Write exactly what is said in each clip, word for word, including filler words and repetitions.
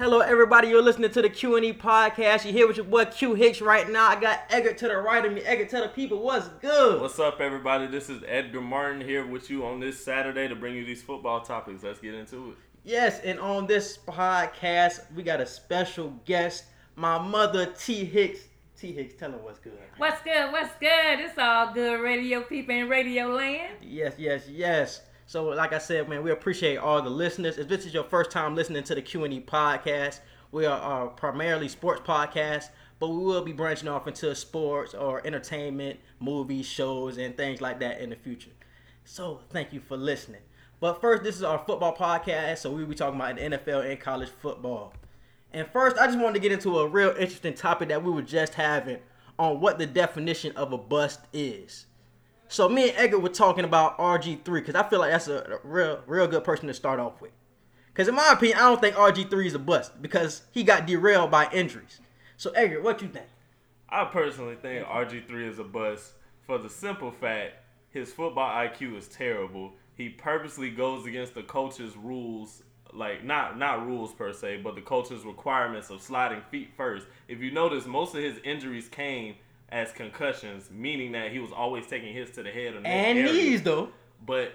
Hello, everybody. You're listening to the Q and E podcast. You're here with your boy Q Hicks right now. I got Edgar to the right of me. Edgar, tell the people what's good. What's up, everybody? This is Edgar Martin here with you on this Saturday to bring you these football topics. Let's get into it. Yes, and on this podcast, we got a special guest, my mother, T. Hicks. T. Hicks, tell them what's good. What's good? What's good? It's all good, radio people in radio land. Yes, yes, yes. So, like I said, man, we appreciate all the listeners. If this is your first time listening to the Q and E podcast, we are uh, primarily sports podcasts, but we will be branching off into sports or entertainment, movies, shows, and things like that in the future. So, thank you for listening. But first, this is our football podcast, so we'll be talking about the N F L and college football. And first, I just wanted to get into a real interesting topic that we were just having on what the definition of a bust is. So me and Edgar were talking about R G three because I feel like that's a real real good person to start off with. Because in my opinion, I don't think R G three is a bust because he got derailed by injuries. So Edgar, what you think? I personally think R G three is a bust for the simple fact his football I Q is terrible. He purposely goes against the coach's rules, like not, not rules per se, but the coach's requirements of sliding feet first. If you notice, most of his injuries came as concussions, meaning that he was always taking hits to the head or and knees, though. But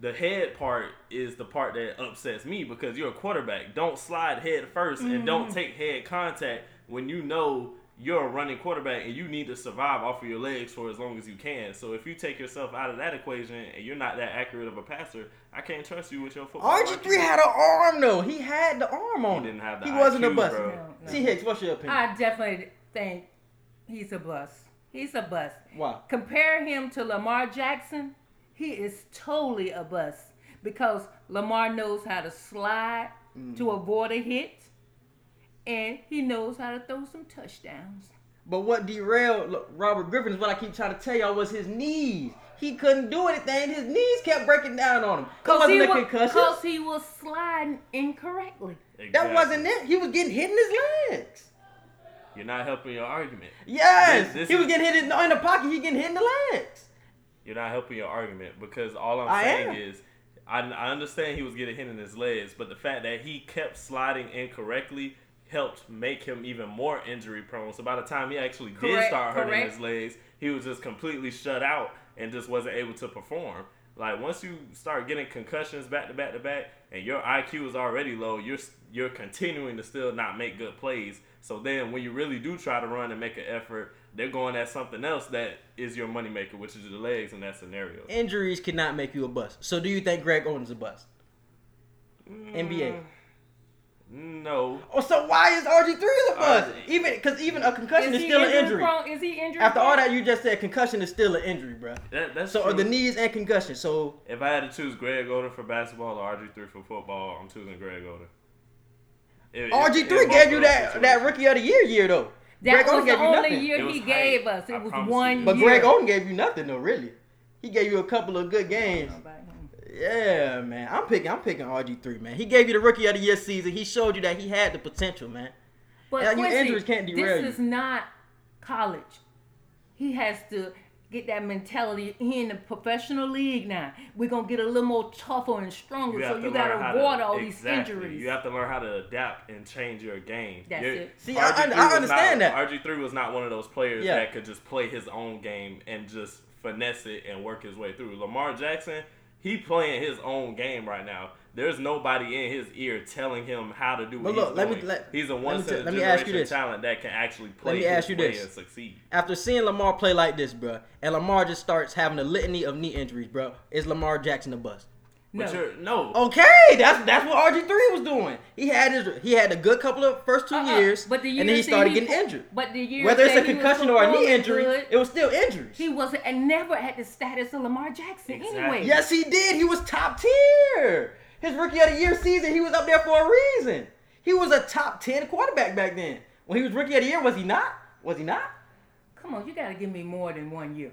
the head part is the part that upsets me because you're a quarterback. Don't slide head first mm-hmm. and don't take head contact when you know you're a running quarterback and you need to survive off of your legs for as long as you can. So if you take yourself out of that equation and you're not that accurate of a passer, I can't trust you with your football. R G three had an arm though. He had the arm on. He didn't have the. He I Q, wasn't a bust. Bro. No, no. T. Hicks, what's your opinion? I definitely think. He's a bust. He's a bust. Wow. Compare him to Lamar Jackson. He is totally a bust because Lamar knows how to slide mm. to avoid a hit, and he knows how to throw some touchdowns. But what derailed look, Robert Griffin is what I keep trying to tell y'all was his knees. He couldn't do anything. His knees kept breaking down on him. Because he, was, he was sliding incorrectly. Exactly. That wasn't it. He was getting hit in his legs. You're not helping your argument. Yes! This, this he was is, getting hit in, in the pocket. He getting hit in the legs. You're not helping your argument because all I'm I saying am. is I, I understand he was getting hit in his legs, but the fact that he kept sliding incorrectly helped make him even more injury prone. So by the time he actually correct, did start hurting correct. his legs, he was just completely shut out and just wasn't able to perform. Like, once you start getting concussions back to back to back and your I Q is already low, you're you're continuing to still not make good plays. So then when you really do try to run and make an effort, they're going at something else that is your moneymaker, which is your legs in that scenario. Injuries cannot make you a bust. So do you think Greg Oden's a bust? Mm, N B A? No. Oh, so why is R G three a bust? Uh, even Because even a concussion is, is still an injury. Prone? Is he injured? After prone? all that you just said, concussion is still an injury, bro. That, that's so true. Are the knees and concussion. So if I had to choose Greg Oden for basketball or R G three for football, I'm choosing Greg Oden. It, R G three it, it gave you that, that Rookie of the Year year, though. That Greg was Oden the only nothing. year he gave hype. us. It I was one you. year. But Greg Oden gave you nothing, though, really. He gave you a couple of good games. Yeah, man. I'm picking I'm picking R G three, man. He gave you the Rookie of the Year season. He showed you that he had the potential, man. But now, Quincy, your injuries can't derail this you. Is not college. He has to get that mentality. He in the professional league now. We're going to get a little more tougher and stronger. So you got to avoid all exactly. these injuries. You have to learn how to adapt and change your game. That's You're, it. See, I, I understand not, that. R G three was not one of those players yeah. that could just play his own game and just finesse it and work his way through. Lamar Jackson, he playing his own game right now. There's nobody in his ear telling him how to do what look, he's let doing. Me, let, he's a once-in-a-generation talent that can actually play his way and succeed. After seeing Lamar play like this, bro, and Lamar just starts having a litany of knee injuries, bro, is Lamar Jackson a bust? No. no. Okay, that's that's what R G three was doing. He had his he had a good couple of first two uh-uh. years, but the year and then he started he, getting injured. But the year whether it's a concussion or a knee injury, good. it was still injuries. He wasn't and never had the status of Lamar Jackson exactly. anyway. Yes, he did. He was top tier. His Rookie of the Year season, he was up there for a reason. He was a top ten quarterback back then. When he was Rookie of the Year, was he not? Was he not? Come on, you got to give me more than one year.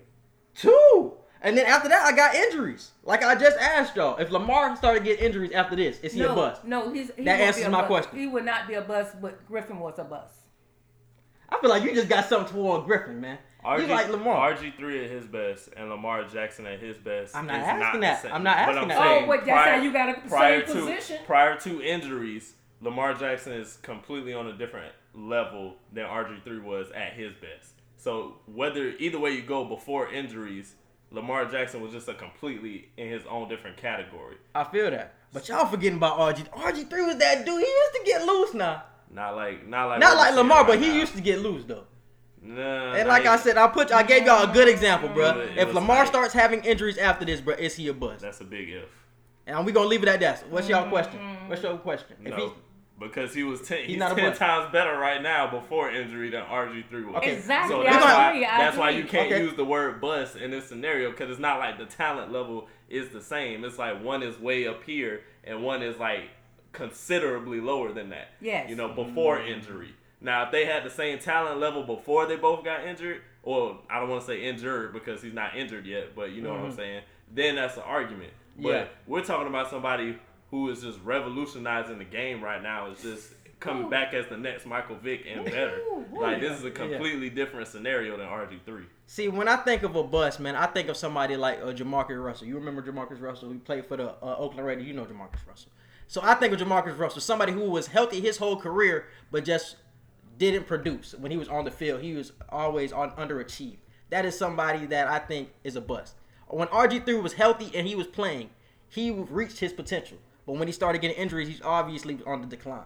Two. And then after that, I got injuries. Like I just asked y'all, if Lamar started getting injuries after this, is he no, a bust? No, he's he that answers my bust. question. He would not be a bust, but Griffin was a bust. I feel like you just got something toward Griffin, man. You like Lamar. R G three at his best and Lamar Jackson at his best. I'm not asking not that. I'm not asking that. Oh, wait, that's prior, how you got a prior same to, position. Prior to injuries, Lamar Jackson is completely on a different level than R G three was at his best. So whether either way you go before injuries, Lamar Jackson was just a completely in his own different category. I feel that. But y'all forgetting about R G. R G three was that dude. He used to get loose now. Not like not like Not like Lamar, right but now. He used to get loose though. Nah. And like I, I said, I put I gave y'all a good example, bro. If Lamar like, starts having injuries after this, bro, is he a bust? That's a big if. And we gonna leave it at that. What's y'all question? What's your question? No, if he, because he was ten, he's he's not ten times better right now before injury than R G three was. Okay. Exactly. So that's why, that's why you can't okay. use the word bust in this scenario because it's not like the talent level is the same. It's like one is way up here and one is like considerably lower than that. Yes. You know, before mm-hmm. injury. Now, if they had the same talent level before they both got injured, or I don't want to say injured because he's not injured yet, but you know mm-hmm. what I'm saying, then that's an argument. But yeah. we're talking about somebody who is just revolutionizing the game right now. Is just coming Ooh. Back as the next Michael Vick and better. Ooh, ooh, like, yeah. this is a completely yeah. different scenario than R G three. See, when I think of a bust, man, I think of somebody like uh, Jamarcus Russell. You remember Jamarcus Russell? He played for the uh, Oakland Raiders. You know Jamarcus Russell. So I think of Jamarcus Russell, somebody who was healthy his whole career, but just didn't produce. When he was on the field, he was always on underachieved. That is somebody that I think is a bust. When R G three was healthy and he was playing, he reached his potential. But when he started getting injuries, he's obviously on the decline.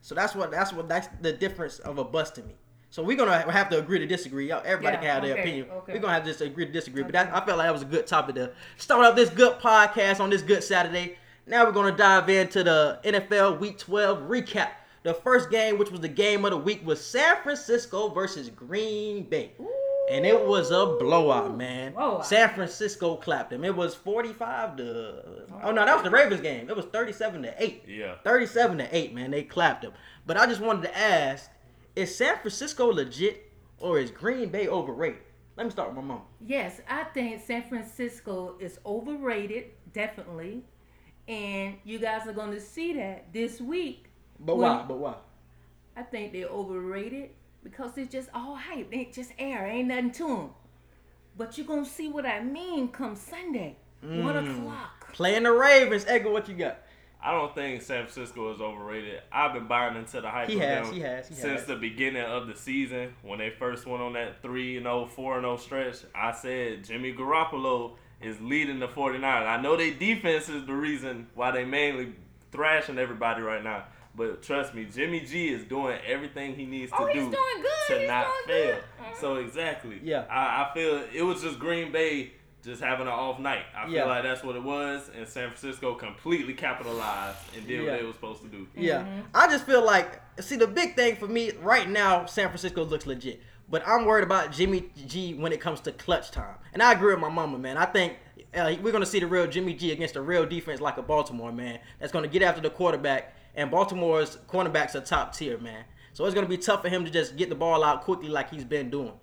So that's what that's what that's the difference of a bust to me. So we're gonna have to agree to disagree. Everybody yeah, can have okay, their opinion. Okay. We're gonna have to just agree to disagree. Okay. But that, I felt like that was a good topic to start off this good podcast on this good Saturday. Now we're gonna dive into the N F L Week twelve recap. The first game, which was the game of the week, was San Francisco versus Green Bay. Ooh. And it was a blowout, man. Blowout. San Francisco clapped them. It was forty-five to. Oh no, that was the Ravens game. It was thirty-seven to eight. Yeah. Thirty-seven to eight, man. They clapped them. But I just wanted to ask: is San Francisco legit, or is Green Bay overrated? Let me start with my mom. Yes, I think San Francisco is overrated, definitely. And you guys are going to see that this week. But when, why? But why? I think they're overrated. Because it's just all hype. They just air. Ain't nothing to them. But you're going to see what I mean come Sunday. Mm. One o'clock. Playing the Ravens. Edgar, what you got? I don't think San Francisco is overrated. I've been buying into the hype he of has, them he has, he since has. the beginning of the season. When they first went on that three and oh, four and oh stretch, I said Jimmy Garoppolo is leading the forty-niners. I know their defense is the reason why they mainly thrashing everybody right now. But trust me, Jimmy G is doing everything he needs to oh, do he's doing good. to he's not doing fail. Good. So exactly, yeah, I, I feel it was just Green Bay just having an off night. I yeah. feel like that's what it was, and San Francisco completely capitalized and did yeah. what they were supposed to do. Yeah, mm-hmm. I just feel like see the big thing for me right now, San Francisco looks legit, but I'm worried about Jimmy G when it comes to clutch time. And I agree with my mama, man. I think. Uh, we're going to see the real Jimmy G against a real defense like a Baltimore, man. That's going to get after the quarterback. And Baltimore's cornerbacks are top tier, man. So it's going to be tough for him to just get the ball out quickly like he's been doing.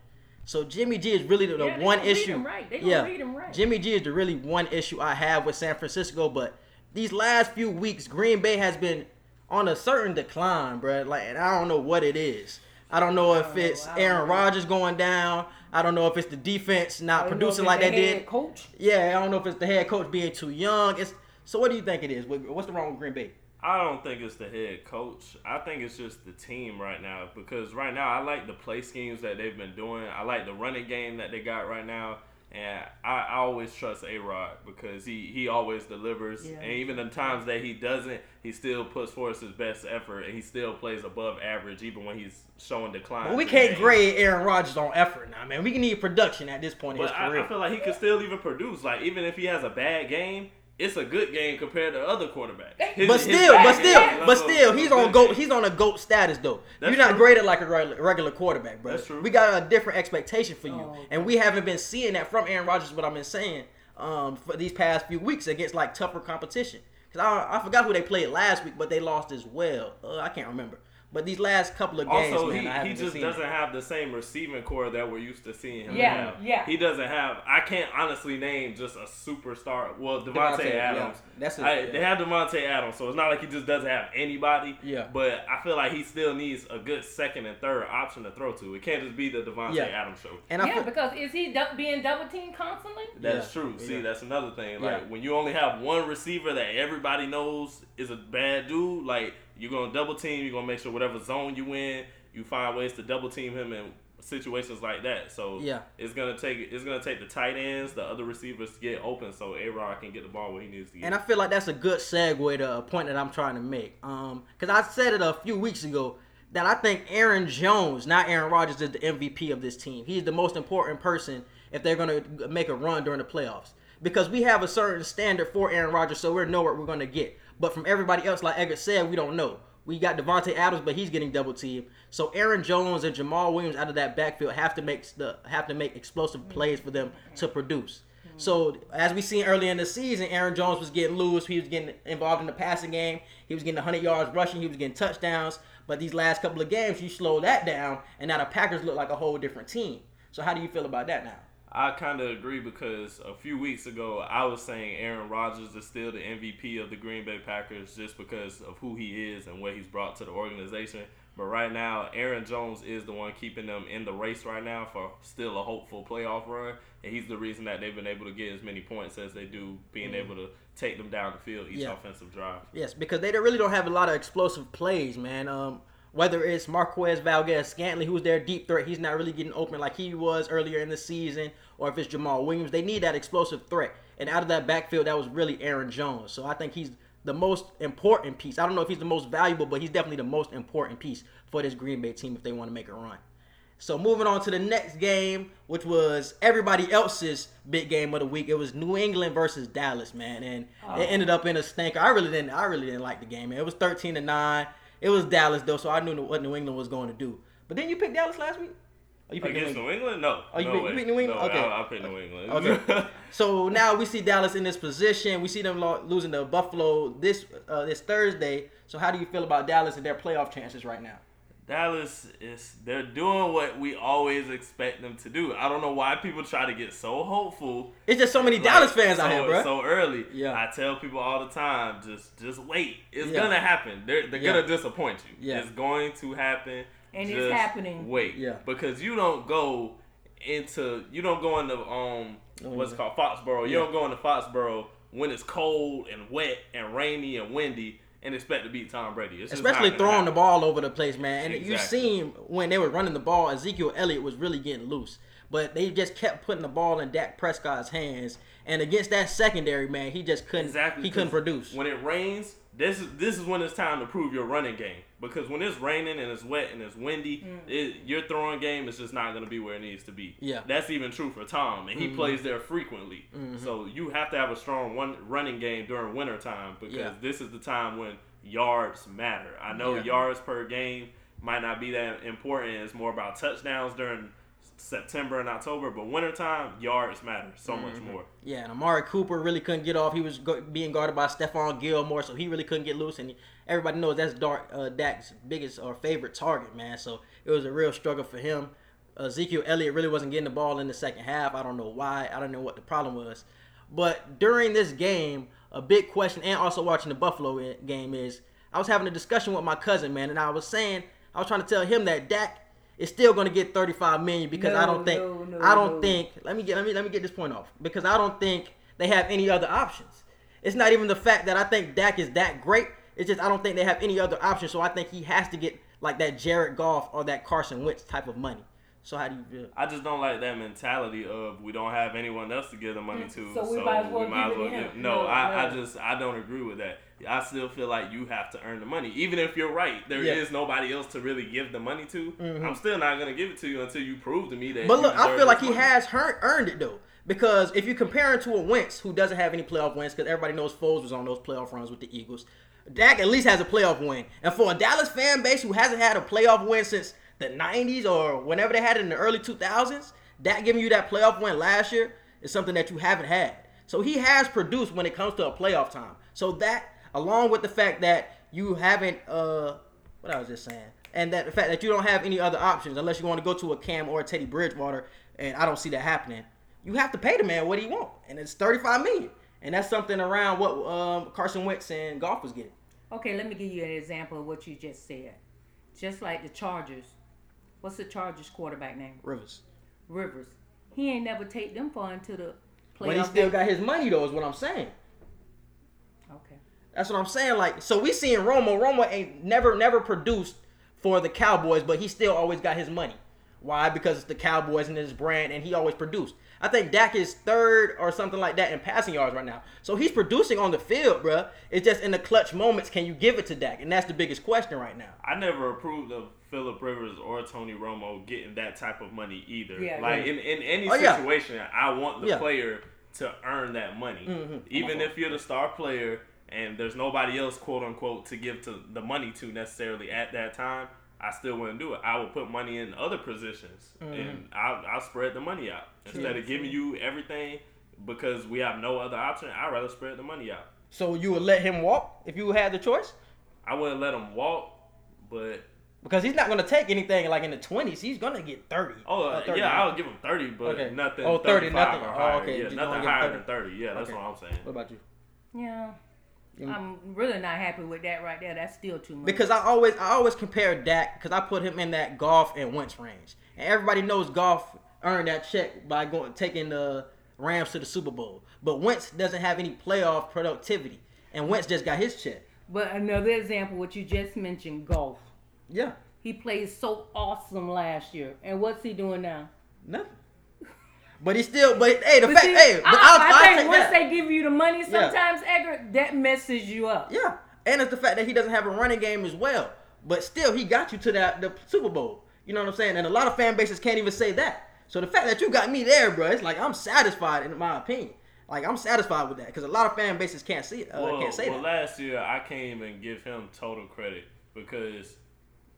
So Jimmy G is really the, the yeah, one issue. Right. They yeah, read him right. Jimmy G is the really one issue I have with San Francisco. But these last few weeks, Green Bay has been on a certain decline, bro. Like, and I don't know what it is. I don't know if it's Aaron Rodgers going down. I don't know if it's the defense not producing like they did. Coach. Yeah, I don't know if it's the head coach being too young. It's so. What do you think it is? What's the wrong with Green Bay? I don't think it's the head coach. I think it's just the team right now because right now I like the play schemes that they've been doing. I like the running game that they got right now, and I, I always trust A-Rod because he, he always delivers. Yeah. And even the times that he doesn't, he still puts forth his best effort, and he still plays above average even when he's showing decline. But we can't grade Aaron Rodgers on effort now, man. We need production at this point in his career. I, I feel like he could still even produce. Like even if he has a bad game. It's a good game compared to other quarterbacks. His, but still, but still, but still, he's on goat. He's on a goat status though. That's You're not true. graded like a regular quarterback, bro. That's true. We got a different expectation for you, oh. and we haven't been seeing that from Aaron Rodgers. What I've been saying um, for these past few weeks against like tougher competition, because I I forgot who they played last week, but they lost as well. Uh, I can't remember. But these last couple of games, also, man, he, I haven't he just seen doesn't it. have the same receiving core that we're used to seeing him yeah, have. Yeah, he doesn't have. I can't honestly name just a superstar. Well, Davante, Davante Adams. Yeah, that's it. I, yeah. They have Davante Adams, so it's not like he just doesn't have anybody. Yeah. But I feel like he still needs a good second and third option to throw to. It can't just be the Davante yeah. Adams show. And I yeah, feel, because is he du- being double teamed constantly? That's yeah. true. See, yeah. that's another thing. Like yeah. when you only have one receiver that everybody knows is a bad dude, like. You're going to double team. You're going to make sure whatever zone you in, you find ways to double team him in situations like that. So yeah. it's going to take it's going to take the tight ends, the other receivers to get open so A-Rod can get the ball where he needs to get. And I feel like that's a good segue to a point that I'm trying to make. Because um, I said it a few weeks ago that I think Aaron Jones, not Aaron Rodgers, is the M V P of this team. He's the most important person if they're going to make a run during the playoffs. Because we have a certain standard for Aaron Rodgers, so we know what we're going to get. But from everybody else, like Edgar said, we don't know. We got Davante Adams, but he's getting double teamed. So Aaron Jones and Jamal Williams out of that backfield have to make the have to make explosive plays for them to produce. So as we seen earlier in the season, Aaron Jones was getting loose. He was getting involved in the passing game. He was getting one hundred yards rushing. He was getting touchdowns. But these last couple of games, you slow that down, and now the Packers look like a whole different team. So how do you feel about that now? I kind of agree because a few weeks ago, I was saying Aaron Rodgers is still the M V P of the Green Bay Packers just because of who he is and what he's brought to the organization. But right now, Aaron Jones is the one keeping them in the race right now for still a hopeful playoff run. And he's the reason that they've been able to get as many points as they do, being mm-hmm. able to take them down the field each yeah. offensive drive. Yes, because they really don't have a lot of explosive plays, man. Um, Whether it's Marquez Valdes-Scantling, who's their deep threat, he's not really getting open like he was earlier in the season, or if it's Jamal Williams, they need that explosive threat. And out of that backfield, that was really Aaron Jones. So I think he's the most important piece. I don't know if he's the most valuable, but he's definitely the most important piece for this Green Bay team if they want to make a run. So moving on to the next game, which was everybody else's big game of the week. It was New England versus Dallas, man, and oh. it ended up in a stinker. I really didn't. I really didn't like the game, man. It was thirteen to nine. It was Dallas, though, so I knew what New England was going to do. But didn't you pick Dallas last week? Oh, you picked Against New England? New England? No. Oh, you, no picked, way. you picked New England? No, okay. I, I picked New England. Okay. So now we see Dallas in this position. We see them lo- losing to Buffalo this uh, this Thursday. So how do you feel about Dallas and their playoff chances right now? Dallas, is they're doing what we always expect them to do. I don't know why people try to get so hopeful. It's just so many like, Dallas fans so, out here, bro. So early. Yeah. I tell people all the time, just just wait. It's yeah. going to happen. They're, they're yeah. going to disappoint you. Yeah. It's going to happen. And just it's happening. Wait. Yeah. Because you don't go into, you don't go into um, what's called Foxborough. You yeah. don't go into Foxborough when it's cold and wet and rainy and windy. And expect to beat Tom Brady. It's Especially throwing happen. the ball over the place, man. And exactly. you seen when they were running the ball, Ezekiel Elliott was really getting loose. But they just kept putting the ball in Dak Prescott's hands. And against that secondary, man, he just couldn't exactly, he couldn't produce. When it rains, this is this is when it's time to prove your running game. Because when it's raining and it's wet and it's windy, mm. it, your throwing game is just not going to be where it needs to be. Yeah. That's even true for Tom, and he mm-hmm. plays there frequently. Mm-hmm. So you have to have a strong one running game during wintertime because yeah. this is the time when yards matter. I know yeah. yards per game might not be that important. It's more about touchdowns during September and October, but wintertime, yards matter so mm-hmm. much more. Yeah, and Amari Cooper really couldn't get off. He was go- being guarded by Stephon Gilmore, so he really couldn't get loose. And everybody knows that's Dark, uh, Dak's biggest or favorite target, man. So it was a real struggle for him. Ezekiel Elliott really wasn't getting the ball in the second half. I don't know why. I don't know what the problem was. But during this game, a big question, and also watching the Buffalo game, is I was having a discussion with my cousin, man, and I was saying, I was trying to tell him that Dak it's still going to get thirty-five million dollars because no, I don't think no, no, I don't no. think let me get let me let me get this point off because I don't think they have any other options. It's not even the fact that I think Dak is that great. It's just I don't think they have any other options. So I think he has to get like that Jared Goff or that Carson Wentz type of money. So how do you feel? I just don't like that mentality of we don't have anyone else to give the money to. So we so might as well, we might give, as well give No, no I, I just I don't agree with that. I still feel like you have to earn the money. Even if you're right, there yeah. is nobody else to really give the money to. Mm-hmm. I'm still not going to give it to you until you prove to me that. But look, I feel like he money. has earned it, though. Because if you compare him to a Wentz, who doesn't have any playoff wins, because everybody knows Foles was on those playoff runs with the Eagles, Dak at least has a playoff win. And for a Dallas fan base who hasn't had a playoff win since the nineties or whenever they had it in the early two thousands, Dak giving you that playoff win last year is something that you haven't had. So he has produced when it comes to a playoff time. So that, along with the fact that you haven't, uh, what I was just saying, and that the fact that you don't have any other options unless you want to go to a Cam or a Teddy Bridgewater, and I don't see that happening. You have to pay the man what he wants, and it's thirty-five million dollars, and that's something around what um, Carson Wentz and Goff was getting. Okay, let me give you an example of what you just said. Just like the Chargers. What's the Chargers quarterback name? Rivers. Rivers. He ain't never take them far into the playoffs. But he still got his money, though, is what I'm saying. Okay. That's what I'm saying. Like, so we seeing Romo. Romo ain't never, never produced for the Cowboys, but he still always got his money. Why? Because it's the Cowboys and his brand, and he always produced. I think Dak is third or something like that in passing yards right now. So he's producing on the field, bro. It's just in the clutch moments, can you give it to Dak? And that's the biggest question right now. I never approved of Phillip Rivers or Tony Romo getting that type of money either. Yeah, like, yeah. In, in any oh, situation, yeah. I want the yeah. player to earn that money. Mm-hmm. Even if you're the star player and there's nobody else, quote unquote, to give to the money to necessarily at that time, I still wouldn't do it. I would put money in other positions, mm-hmm. and I'll, I'll spread the money out. Instead true, of true. giving you everything because we have no other option, I'd rather spread the money out. So you would let him walk if you had the choice? I wouldn't let him walk, but... Because he's not going to take anything like in the twenties. He's going to get thirty. Oh, thirty, yeah, right? I'll give him thirty, but okay. nothing oh, thirty, nothing. Oh, okay. Yeah, nothing higher than thirty. Yeah, that's okay. what I'm saying. What about you? Yeah. I'm really not happy with that right there. That's still too much. Because I always I always compare Dak, because I put him in that Goff and Wentz range. And everybody knows Goff earned that check by going taking the Rams to the Super Bowl. But Wentz doesn't have any playoff productivity. And Wentz just got his check. But another example, what you just mentioned, Goff. Yeah. He played so awesome last year. And what's he doing now? Nothing. But he still, but hey, the but fact, see, hey, but I, I think I'll once that. they give you the money, sometimes yeah. Edgar, that messes you up. Yeah, and it's the fact that he doesn't have a running game as well. But still, he got you to that the Super Bowl. You know what I'm saying? And a lot of fan bases can't even say that. So the fact that you got me there, bro, it's like I'm satisfied in my opinion. Like I'm satisfied with that because a lot of fan bases can't see it. Uh, well, can't say well, that. Well, last year I can't even give him total credit because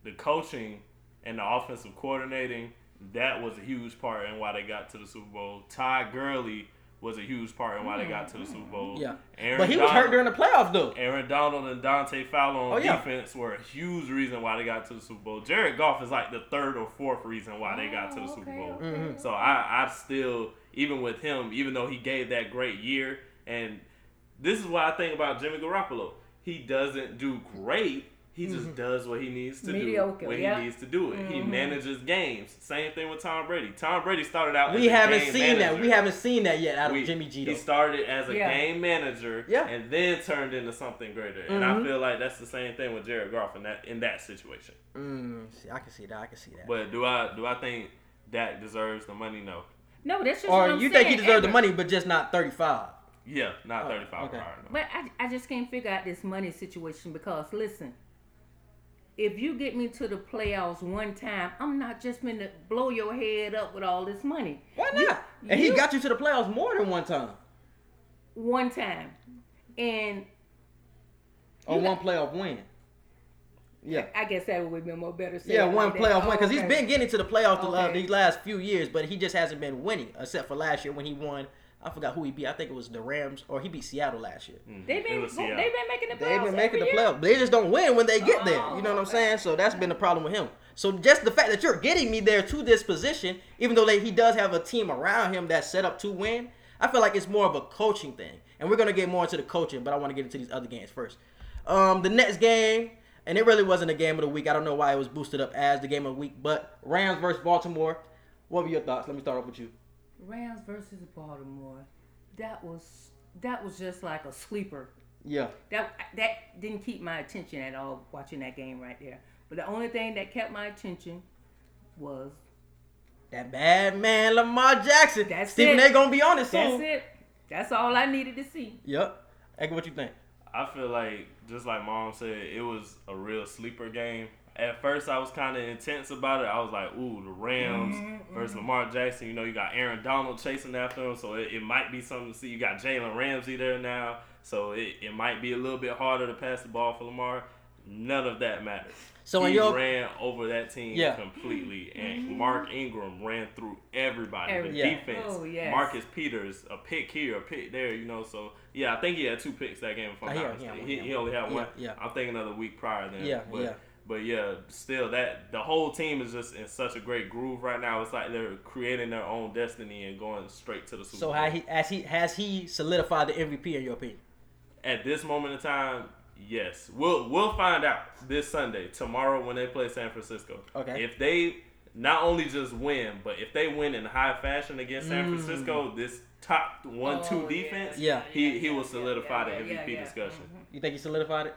the coaching and the offensive coordinating. That was a huge part in why they got to the Super Bowl. Todd Gurley was a huge part in why they got to the Super Bowl. Yeah, Aaron but he Donald, was hurt during the playoffs, though. Aaron Donald and Dante Fowler on oh, yeah. defense were a huge reason why they got to the Super Bowl. Jared Goff is like the third or fourth reason why they got to the oh, Super okay, Bowl. Okay. So I, I still, even with him, even though he gave that great year, and this is why I think about Jimmy Garoppolo. He doesn't do great. He just mm-hmm. does what he needs to Mediocre, do when yeah. he needs to do it. Mm-hmm. He manages games. Same thing with Tom Brady. Tom Brady started out we as a game manager. We haven't seen that. We haven't seen that yet out we, of Jimmy G. Though. He started as a yeah. game manager yeah. and then turned into something greater. Mm-hmm. And I feel like that's the same thing with Jared Goff in that in that situation. Mm, see, I can see that. I can see that. But do I do I think Dak deserves the money? No. No, that's just or what I'm you saying, think he deserves Edgar. the money, but just not thirty-five. Yeah, not oh, thirty-five. Okay. Higher, no. But I I just can't figure out this money situation because listen. If you get me to the playoffs one time, I'm not just going to blow your head up with all this money. Why not? You, and you, he got you to the playoffs more than one time. One time. And... Or one got, playoff win. Yeah. I guess that would be more better. Yeah, one like playoff that. win. Because oh, okay. he's been getting to the playoffs okay. the, these last few years, but he just hasn't been winning, except for last year when he won... I forgot who he beat. I think it was the Rams, or he beat Seattle last year. Mm-hmm. They've been, they been making the playoffs. They've been making the playoffs. They just don't win when they get oh, there. You know what I'm saying? So that's been the problem with him. So just the fact that you're getting me there to this position, even though they, he does have a team around him that's set up to win, I feel like it's more of a coaching thing. And we're going to get more into the coaching, but I want to get into these other games first. Um, the next game, and it really wasn't a game of the week. I don't know why it was boosted up as the game of the week, but Rams versus Baltimore. What were your thoughts? Let me start off with you. Rams versus Baltimore, that was that was just like a sleeper. Yeah. That that didn't keep my attention at all watching that game right there. But the only thing that kept my attention was that bad man Lamar Jackson. That's Stephen it. A gonna be on it soon. That's it. That's all I needed to see. Yep. Edgar, what you think? I feel like just like Mom said, it was a real sleeper game. At first, I was kind of intense about it. I was like, ooh, the Rams mm-hmm, versus mm-hmm. Lamar Jackson. You know, you got Aaron Donald chasing after him, so it, it might be something to see. You got Jalen Ramsey there now, so it, it might be a little bit harder to pass the ball for Lamar. None of that matters. So he ran over that team yeah. completely, and mm-hmm. Mark Ingram ran through everybody. Every, the yeah. defense, oh, yes. Marcus Peters, a pick here, a pick there, you know. So, yeah, I think he had two picks that game. If I'm oh, not yeah, yeah, he, yeah, he only had yeah, one. Yeah. I'm thinking of the week prior then. Yeah, but, yeah. But yeah, still that the whole team is just in such a great groove right now. It's like they're creating their own destiny and going straight to the Super so Bowl. So has he, has he has he solidified the M V P in your opinion? At this moment in time, yes. We'll we'll find out this Sunday, tomorrow when they play San Francisco. Okay. If they not only just win, but if they win in high fashion against San mm. Francisco, this top one two oh, defense, yeah. he he will solidify yeah, yeah, the M V P yeah, yeah. discussion. Mm-hmm. You think he solidified it?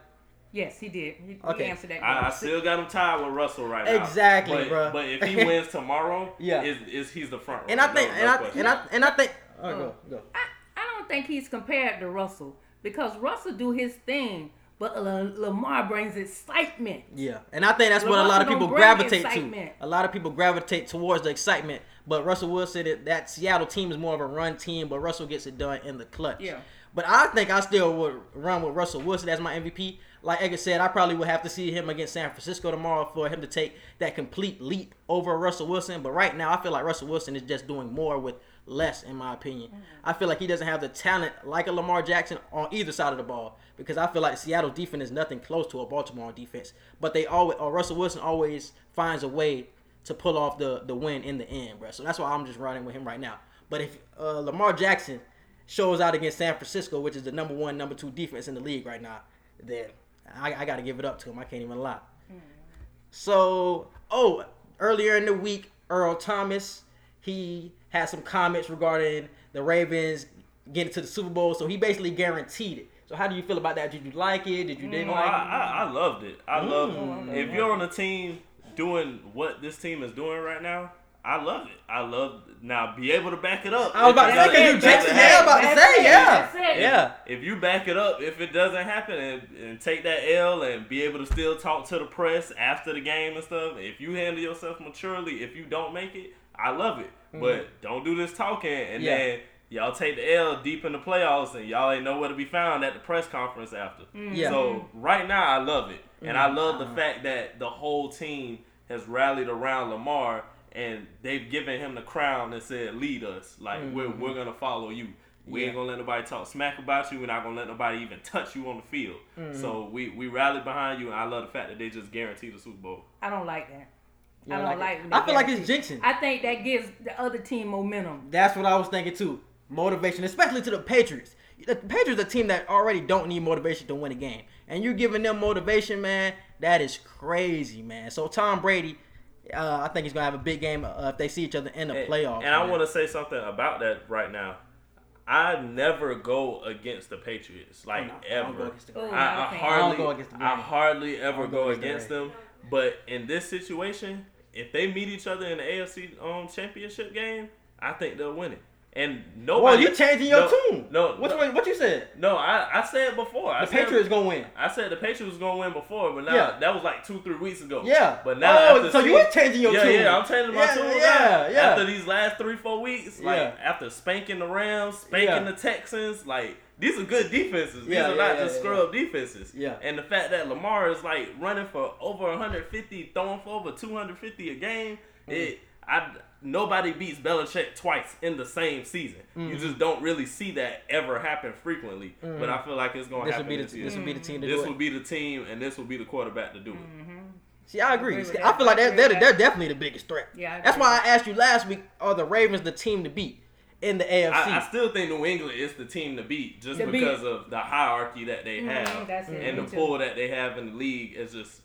Yes, he did. He okay. answered that question. I, I still got him tied with Russell right now. Exactly, but, bro. But if he wins tomorrow, yeah. is is he's the front runner. And I think no, and, no I, and I and I think oh, um, go, go. I, I don't think he's compared to Russell because Russell do his thing, but L- Lamar brings excitement. Yeah. And I think that's Lamar what a lot of people gravitate excitement. to. A lot of people gravitate towards the excitement, but Russell will say that that Seattle team is more of a run team, but Russell gets it done in the clutch. Yeah. But I think I still would run with Russell Wilson as my M V P. Like Edgar said, I probably would have to see him against San Francisco tomorrow for him to take that complete leap over Russell Wilson. But right now, I feel like Russell Wilson is just doing more with less, in my opinion. Mm-hmm. I feel like he doesn't have the talent like a Lamar Jackson on either side of the ball because I feel like Seattle defense is nothing close to a Baltimore defense. But they always, or Russell Wilson always finds a way to pull off the, the win in the end, bro. So that's why I'm just running with him right now. But if uh, Lamar Jackson shows out against San Francisco, which is the number one, number two defense in the league right now, then I, I got to give it up to him. I can't even lie. Mm. So, oh, earlier in the week, Earl Thomas, he had some comments regarding the Ravens getting to the Super Bowl, so he basically guaranteed it. So how do you feel about that? Did you like it? Did you didn't no, like I, it? I, I loved it. I mm. loved it. Mm. If you're on a team doing what this team is doing right now, I love it. I love it. Now, be able to back it up. I was about to say, because you just now about to say, yeah. If, yeah. if you back it up, if it doesn't happen, and, and take that L and be able to still talk to the press after the game and stuff, if you handle yourself maturely, if you don't make it, I love it. Mm-hmm. But don't do this talking, and yeah. then y'all take the L deep in the playoffs, and y'all ain't nowhere to be found at the press conference after. Mm-hmm. Yeah. So, right now, I love it. Mm-hmm. And I love the uh-huh. fact that the whole team has rallied around Lamar, and they've given him the crown and said, lead us. Like, mm-hmm. we're, we're going to follow you. We yeah. ain't going to let nobody talk smack about you. We're not going to let nobody even touch you on the field. Mm-hmm. So we, we rallied behind you, and I love the fact that they just guaranteed the Super Bowl. I don't like that. You I don't like, like it. I feel guarantee. like it's jinxing. I think that gives the other team momentum. That's what I was thinking, too. Motivation, especially to the Patriots. The Patriots are a team that already don't need motivation to win a game. And you're giving them motivation, man. That is crazy, man. So Tom Brady... Uh, I think he's going to have a big game uh, if they see each other in the and, playoffs. And man. I want to say something about that right now. I never go against the Patriots, like, oh, no. ever. I, Ooh, I, I, hardly, I, the I hardly ever I go, go against, against the them. But in this situation, if they meet each other in the A F C um, championship game, I think they'll win it. And nobody. Well, you're changing your no, tune. No, what, no, what you said? No, I, I said before. I the said, Patriots gonna win. I said the Patriots gonna win before, but now yeah. that was like two, three weeks ago. Yeah. But now, oh, after so you were changing your yeah, tune. Yeah, yeah, I'm changing my yeah, tune. Yeah, now. yeah. After these last three, four weeks, like yeah. after spanking the Rams, spanking yeah. the Texans, like these are good defenses. These yeah, are yeah, not yeah, just yeah, scrub yeah. defenses. Yeah. And the fact that Lamar is like running for over one hundred fifty, throwing for over two hundred fifty a game, mm. it. I, nobody beats Belichick twice in the same season. Mm. You just don't really see that ever happen frequently. Mm. But I feel like it's going to happen. Will be the, this will be the team to this do it. This will be the team, and this will be the quarterback to do it. Mm-hmm. See, I agree. I, agree I feel like they're, they're, they're definitely the biggest threat. Yeah, that's why I asked you last week, are the Ravens the team to beat in the A F C? I, I still think New England is the team to beat just the because beat. of the hierarchy that they have mm-hmm, and it. the pull that they have in the league is just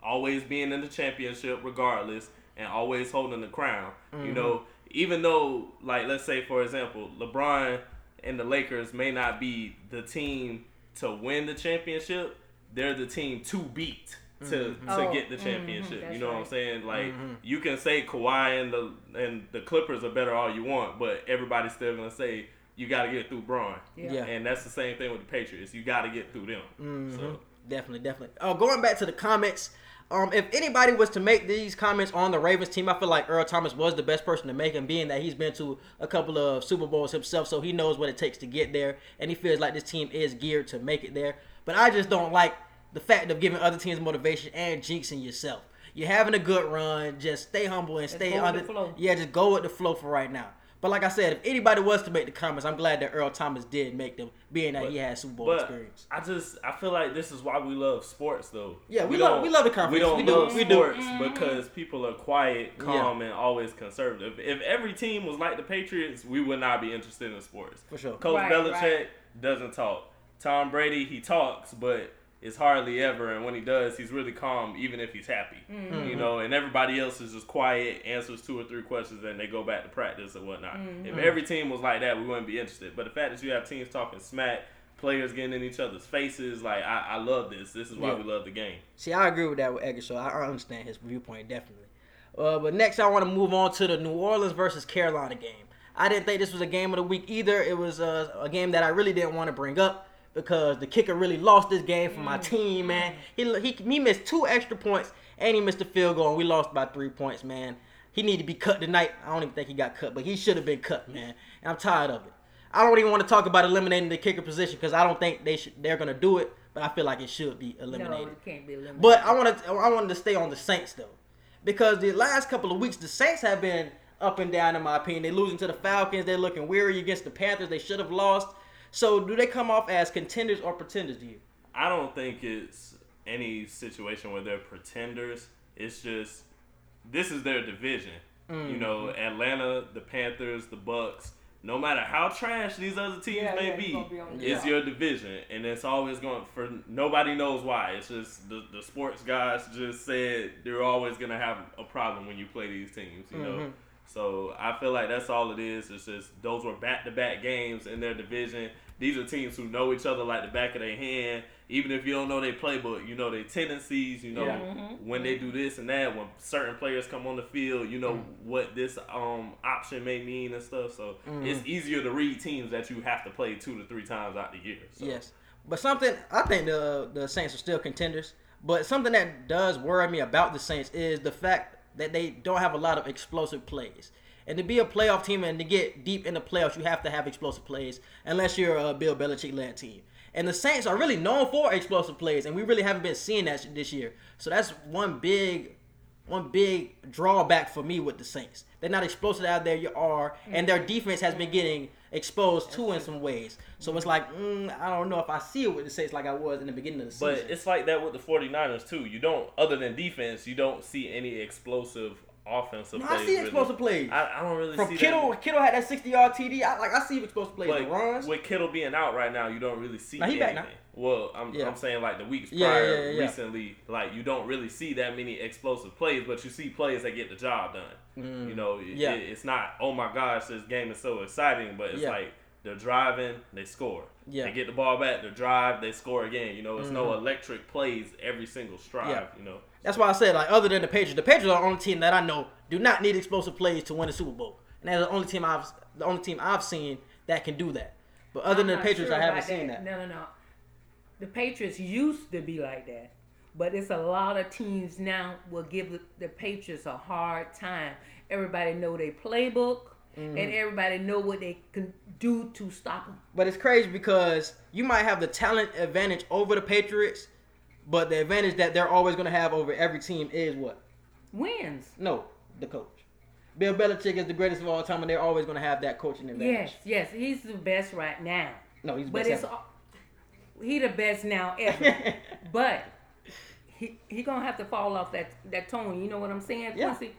always being in the championship regardless. And always holding the crown, mm-hmm. you know. Even though, like, let's say for example, LeBron and the Lakers may not be the team to win the championship, they're the team to beat to mm-hmm. to oh, get the championship. Mm-hmm, you know right. what I'm saying? Like, mm-hmm. you can say Kawhi and the and the Clippers are better all you want, but everybody's still gonna say you got to get through Bron. Yeah. yeah, and that's the same thing with the Patriots. You got to get through them. Mm-hmm. So definitely, definitely. Oh, uh, going back to the comments. Um, if anybody was to make these comments on the Ravens team, I feel like Earl Thomas was the best person to make them, being that he's been to a couple of Super Bowls himself, so he knows what it takes to get there, and he feels like this team is geared to make it there. But I just don't like the fact of giving other teams motivation and jinxing yourself. You're having a good run. Just stay humble and just stay under. Yeah, just go with the flow for right now. But like I said, if anybody was to make the comments, I'm glad that Earl Thomas did make them, being that but, he had Super Bowl but experience. I just I feel like this is why we love sports, though. Yeah, we, we love we love the conference. We don't we love do, sports we do. because people are quiet, calm, yeah. and always conservative. If every team was like the Patriots, we would not be interested in sports. For sure. Coach right, Belichick right. doesn't talk. Tom Brady, he talks, but it's hardly ever. And when he does, he's really calm, even if he's happy. Mm-hmm. You know, and everybody else is just quiet, answers two or three questions, and they go back to practice and whatnot. Mm-hmm. If every team was like that, we wouldn't be interested. But the fact that you have teams talking smack, players getting in each other's faces, like, I, I love this. This is why yeah. we love the game. See, I agree with that with Edgar, so I understand his viewpoint, definitely. Uh, but next, I want to move on to the New Orleans versus Carolina game. I didn't think this was a game of the week either. It was uh, a game that I really didn't want to bring up, because the kicker really lost this game for my team, man. He, he he missed two extra points, and he missed a field goal, and we lost by three points, man. He needed to be cut tonight. I don't even think he got cut, but he should have been cut, man. And I'm tired of it. I don't even want to talk about eliminating the kicker position, because I don't think they should, they're going to do it, but I feel like it should be eliminated. No, it can't be eliminated. But I wanted, I wanted to stay on the Saints, though, because the last couple of weeks, the Saints have been up and down, in my opinion. They're losing to the Falcons. They're looking weary against the Panthers. They should have lost. So, do they come off as contenders or pretenders to you? I don't think it's any situation where they're pretenders. It's just, this is their division. Mm-hmm. You know, Atlanta, the Panthers, the Bucks. No matter how trash these other teams yeah, may yeah, be, be it's job. your division. And it's always going for, nobody knows why. It's just the, the sports guys just said they're always going to have a problem when you play these teams, you mm-hmm. know. So, I feel like that's all it is. It's just those were back-to-back games in their division. These are teams who know each other like the back of their hand. Even if you don't know their playbook, you know their tendencies, you know, yeah. mm-hmm. when they do this and that, when certain players come on the field, you know mm-hmm. what this um, option may mean and stuff. So, mm-hmm. it's easier to read teams that you have to play two to three times out the year. So. Yes. But something, I think the, the Saints are still contenders. But something that does worry me about the Saints is the fact that they don't have a lot of explosive plays. And to be a playoff team and to get deep in the playoffs, you have to have explosive plays, unless you're a Bill Belichick-led team. And the Saints are really known for explosive plays, and we really haven't been seeing that this year. So that's one big one big drawback for me with the Saints. They're not explosive out there, you are, and their defense has been getting exposed too in some ways. So it's like, mm, I don't know if I see it with the Saints like I was in the beginning of the season. But it's like that with the 49ers, too. You don't, other than defense, you don't see any explosive offensive no, plays. I see explosive really. plays. I, I don't really From see Kittle, that. Kittle had that sixty-yard T D. I, like, I see explosive plays. Like, runs. With Kittle being out right now, you don't really see now, he anything. Back now. Well, I'm, yeah. I'm saying like the weeks yeah, prior, yeah, yeah, yeah. recently, like you don't really see that many explosive plays, but you see plays that get the job done. Mm. You know, yeah. it, it's not, oh my gosh, this game is so exciting, but it's yeah. like they're driving, they score. Yeah. They get the ball back, they drive, they score again. You know, it's mm-hmm. no electric plays every single strive, yeah. you know. That's why I said, like, other than the Patriots, the Patriots are the only team that I know do not need explosive plays to win the Super Bowl. And that's the only team I've, the only team I've seen that can do that. But other I'm than the Patriots, sure I haven't seen that. that. No, no, no. The Patriots used to be like that, but it's a lot of teams now will give the Patriots a hard time. Everybody know their playbook, mm-hmm. and everybody know what they can do to stop them. But it's crazy because you might have the talent advantage over the Patriots, but the advantage that they're always going to have over every team is what? Wins. No, the coach. Bill Belichick is the greatest of all time, and they're always going to have that coaching advantage. Yes, yes. He's the best right now. No, he's the best. But it's all- He the best now ever, but he he gonna have to fall off that, that tone. You know what I'm saying, Quincy? Yeah.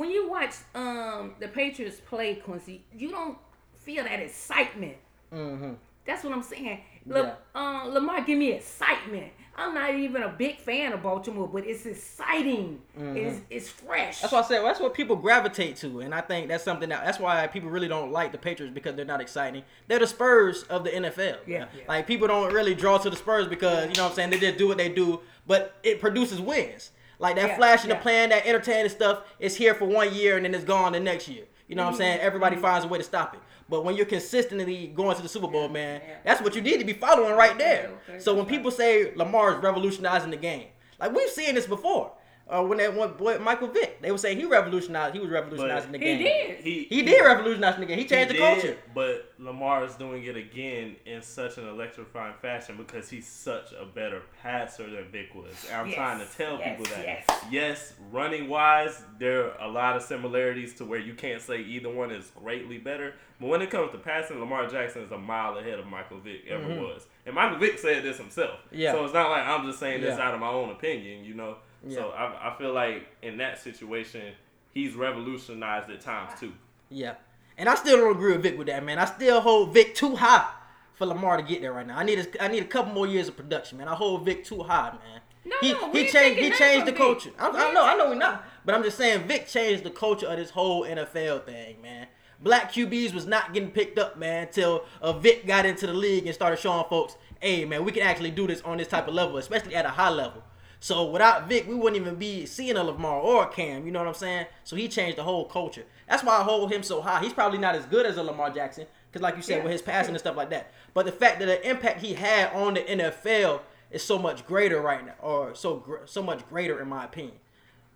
When you watch um the Patriots play, Quincy, you don't feel that excitement. Mm-hmm. That's what I'm saying. Look, yeah. uh, Lamar, give me excitement. I'm not even a big fan of Baltimore, but it's exciting. Mm-hmm. It's it's fresh. That's what I said. Well, that's what people gravitate to, and I think that's something that that's why people really don't like the Patriots because they're not exciting. They're the Spurs of the N F L. Yeah, yeah. Like people don't really draw to the Spurs because you know what I'm saying. They just do what they do, but it produces wins. Like that yeah, flash in yeah. the plan, that entertaining stuff is here for one year and then it's gone the next year. You know what I'm saying? Everybody mm-hmm. finds a way to stop it. But when you're consistently going to the Super Bowl, yeah, man, yeah. that's what you need to be following right there. Yeah, okay, so when people say Lamar is revolutionizing the game, like we've seen this before. uh, when that one boy Michael Vick, they would say he revolutionized. He was revolutionizing but the game. He did. He, he did revolutionize the game. He changed he the did, culture. But Lamar is doing it again in such an electrifying fashion because he's such a better passer than Vick was. And I'm yes, trying to tell yes, people that. Yes. yes, running wise, there are a lot of similarities to where you can't say either one is greatly better. But when it comes to passing, Lamar Jackson is a mile ahead of Michael Vick ever mm-hmm. was. And Michael Vick said this himself. Yeah. So it's not like I'm just saying this yeah. out of my own opinion, you know. Yeah. So I, I feel like in that situation, he's revolutionized at times too. Yeah. And I still don't agree with Vic with that, man. I still hold Vic too high for Lamar to get there right now. I need a, I need a couple more years of production, man. I hold Vic too high, man. No, he, no, he changed he changed the culture. I, I know, I know we're not. But I'm just saying Vic changed the culture of this whole N F L thing, man. Black Q Bs was not getting picked up, man, until uh, Vic got into the league and started showing folks, hey, man, we can actually do this on this type of level, especially at a high level. So without Vic, we wouldn't even be seeing a Lamar or a Cam, you know what I'm saying? So he changed the whole culture. That's why I hold him so high. He's probably not as good as a Lamar Jackson because, like you said, yeah. with his passing and stuff like that. But the fact that the impact he had on the N F L is so much greater right now, or so so much greater in my opinion.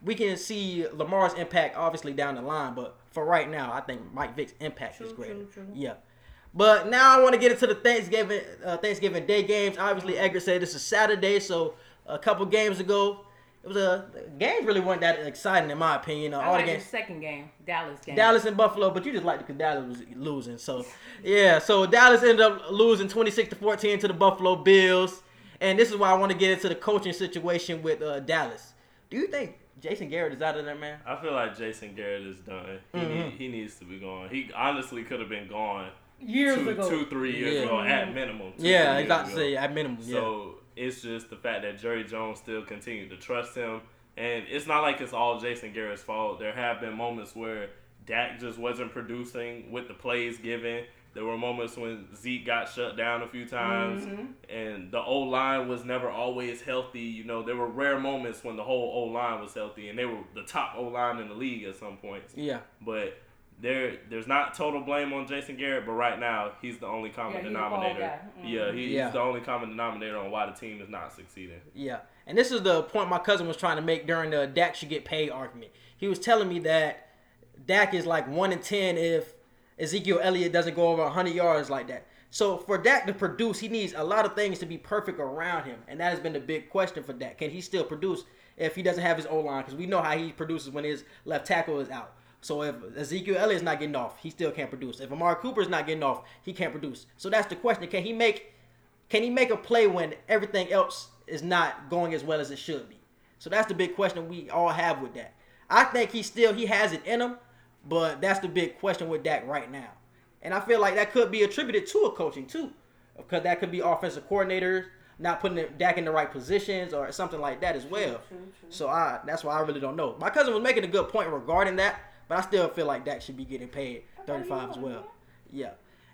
We can see Lamar's impact obviously down the line, but for right now, I think Mike Vick's impact true, is greater. True, true. Yeah. But now I want to get into the Thanksgiving uh, Thanksgiving Day games. Obviously, Edgar said this is Saturday, so a couple games ago, it was a game really weren't that exciting in my opinion. Uh, I all like the games. The second game, Dallas game. Dallas and Buffalo, but you just liked it because Dallas was losing. So yeah, so Dallas ended up losing twenty-six to fourteen to the Buffalo Bills, and this is why I want to get into the coaching situation with uh, Dallas. Do you think Jason Garrett is out of there, man? I feel like Jason Garrett is done. He mm-hmm. need, he needs to be gone. He honestly could have been gone years two, ago, two three years yeah. ago at minimum. Two, yeah, exactly. Say at minimum. Yeah. So. It's just the fact that Jerry Jones still continued to trust him. And it's not like it's all Jason Garrett's fault. There have been moments where Dak just wasn't producing with the plays given. There were moments when Zeke got shut down a few times. Mm-hmm. And the O-line was never always healthy. You know, there were rare moments when the whole O-line was healthy. And they were the top O-line in the league at some points. Yeah. But There, there's not total blame on Jason Garrett, but right now he's the only common yeah, denominator. Mm-hmm. Yeah, he, yeah, he's the only common denominator on why the team is not succeeding. Yeah, and this is the point my cousin was trying to make during the Dak should get paid argument. He was telling me that Dak is like one in ten if Ezekiel Elliott doesn't go over one hundred yards like that. So for Dak to produce, he needs a lot of things to be perfect around him, and that has been the big question for Dak. Can he still produce if he doesn't have his O-line? Because we know how he produces when his left tackle is out. So if Ezekiel Elliott's not getting off, he still can't produce. If Amari Cooper's not getting off, he can't produce. So that's the question. Can he make can he make a play when everything else is not going as well as it should be? So that's the big question we all have with that. I think he still he has it in him, but that's the big question with Dak right now. And I feel like that could be attributed to a coaching too, because that could be offensive coordinators not putting Dak in the right positions or something like that as well. True, true, true. So I, that's why I really don't know. My cousin was making a good point regarding that. But I still feel like Dak should be getting paid thirty-five as well. Yeah.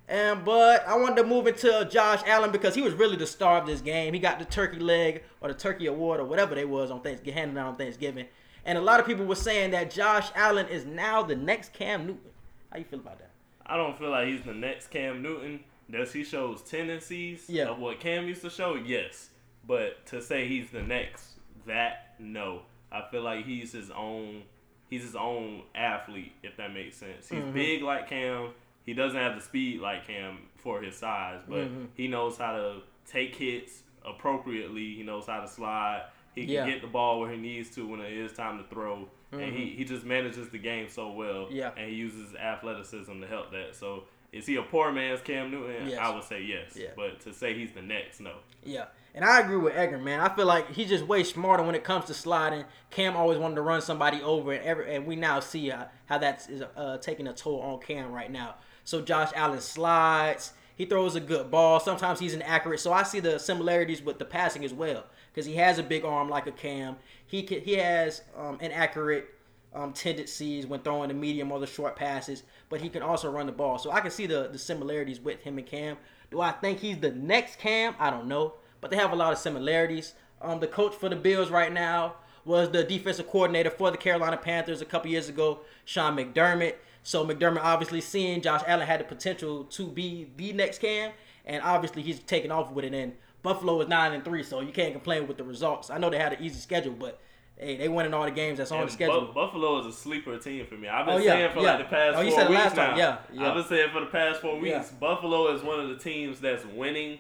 And but I wanted to move into Josh Allen because he was really the star of this game. He got the turkey leg or the turkey award or whatever they was on Thanksgiving, handed out on Thanksgiving. And a lot of people were saying that Josh Allen is now the next Cam Newton. How you feel about that? I don't feel like he's the next Cam Newton. Does he show tendencies yeah. of what Cam used to show? Yes. But to say he's the next, that, no. I feel like he's his own... He's his own athlete, if that makes sense. He's mm-hmm. big like Cam. He doesn't have the speed like Cam for his size, but mm-hmm. he knows how to take hits appropriately. He knows how to slide. He can yeah. get the ball where he needs to when it is time to throw. Mm-hmm. And he, he just manages the game so well. Yeah. And he uses athleticism to help that. So is he a poor man's Cam Newton? Yes. I would say yes. Yeah. But to say he's the next, no. Yeah. And I agree with Edgar, man. I feel like he's just way smarter when it comes to sliding. Cam always wanted to run somebody over, and every, and we now see how, how that is uh, taking a toll on Cam right now. So Josh Allen slides. He throws a good ball. Sometimes he's inaccurate. So I see the similarities with the passing as well because he has a big arm like a Cam. He can, he has um, inaccurate um, tendencies when throwing the medium or the short passes, but he can also run the ball. So I can see the, the similarities with him and Cam. Do I think he's the next Cam? I don't know. But they have a lot of similarities. Um, the coach for the Bills right now was the defensive coordinator for the Carolina Panthers a couple years ago, Sean McDermott. So McDermott obviously seeing Josh Allen had the potential to be the next Cam, and obviously he's taking off with it. And Buffalo is nine and three, so you can't complain with the results. I know they had an easy schedule, but hey, they winning all the games that's on and the schedule. Bu- Buffalo is a sleeper team for me. I've been oh, yeah, saying for yeah. like the past oh, four weeks last now. Time. Yeah, yeah. I've been saying for the past four weeks, yeah. Buffalo is one of the teams that's winning.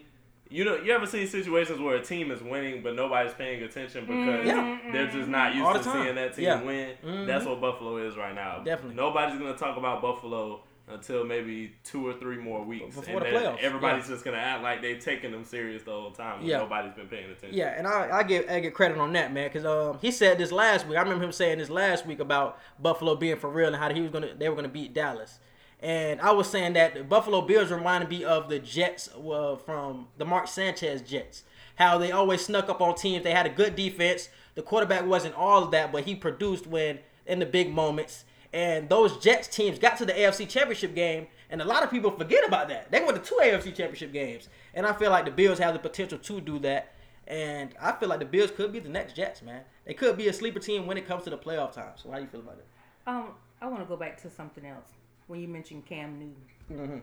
You know, you ever seen situations where a team is winning but nobody's paying attention because yeah. they're just not used all to seeing that team yeah. win? Mm-hmm. That's what Buffalo is right now. Definitely. Nobody's going to talk about Buffalo until maybe two or three more weeks. Before and the playoffs. Everybody's yeah. just going to act like they're taking them serious the whole time. Yeah. Nobody's been paying attention. Yeah, and I, I give Edgar credit on that, man, because um, he said this last week. I remember him saying this last week about Buffalo being for real and how he was gonna, they were going to beat Dallas. And I was saying that the Buffalo Bills reminded me of the Jets uh, from the Mark Sanchez Jets, how they always snuck up on teams. They had a good defense. The quarterback wasn't all of that, but he produced when in the big moments. And those Jets teams got to the A F C Championship game, and a lot of people forget about that. They went to two A F C Championship games, and I feel like the Bills have the potential to do that. And I feel like the Bills could be the next Jets, man. They could be a sleeper team when it comes to the playoff time. So how do you feel about it? Um, I want to go back to something else. When you mentioned Cam Newton, mm-hmm.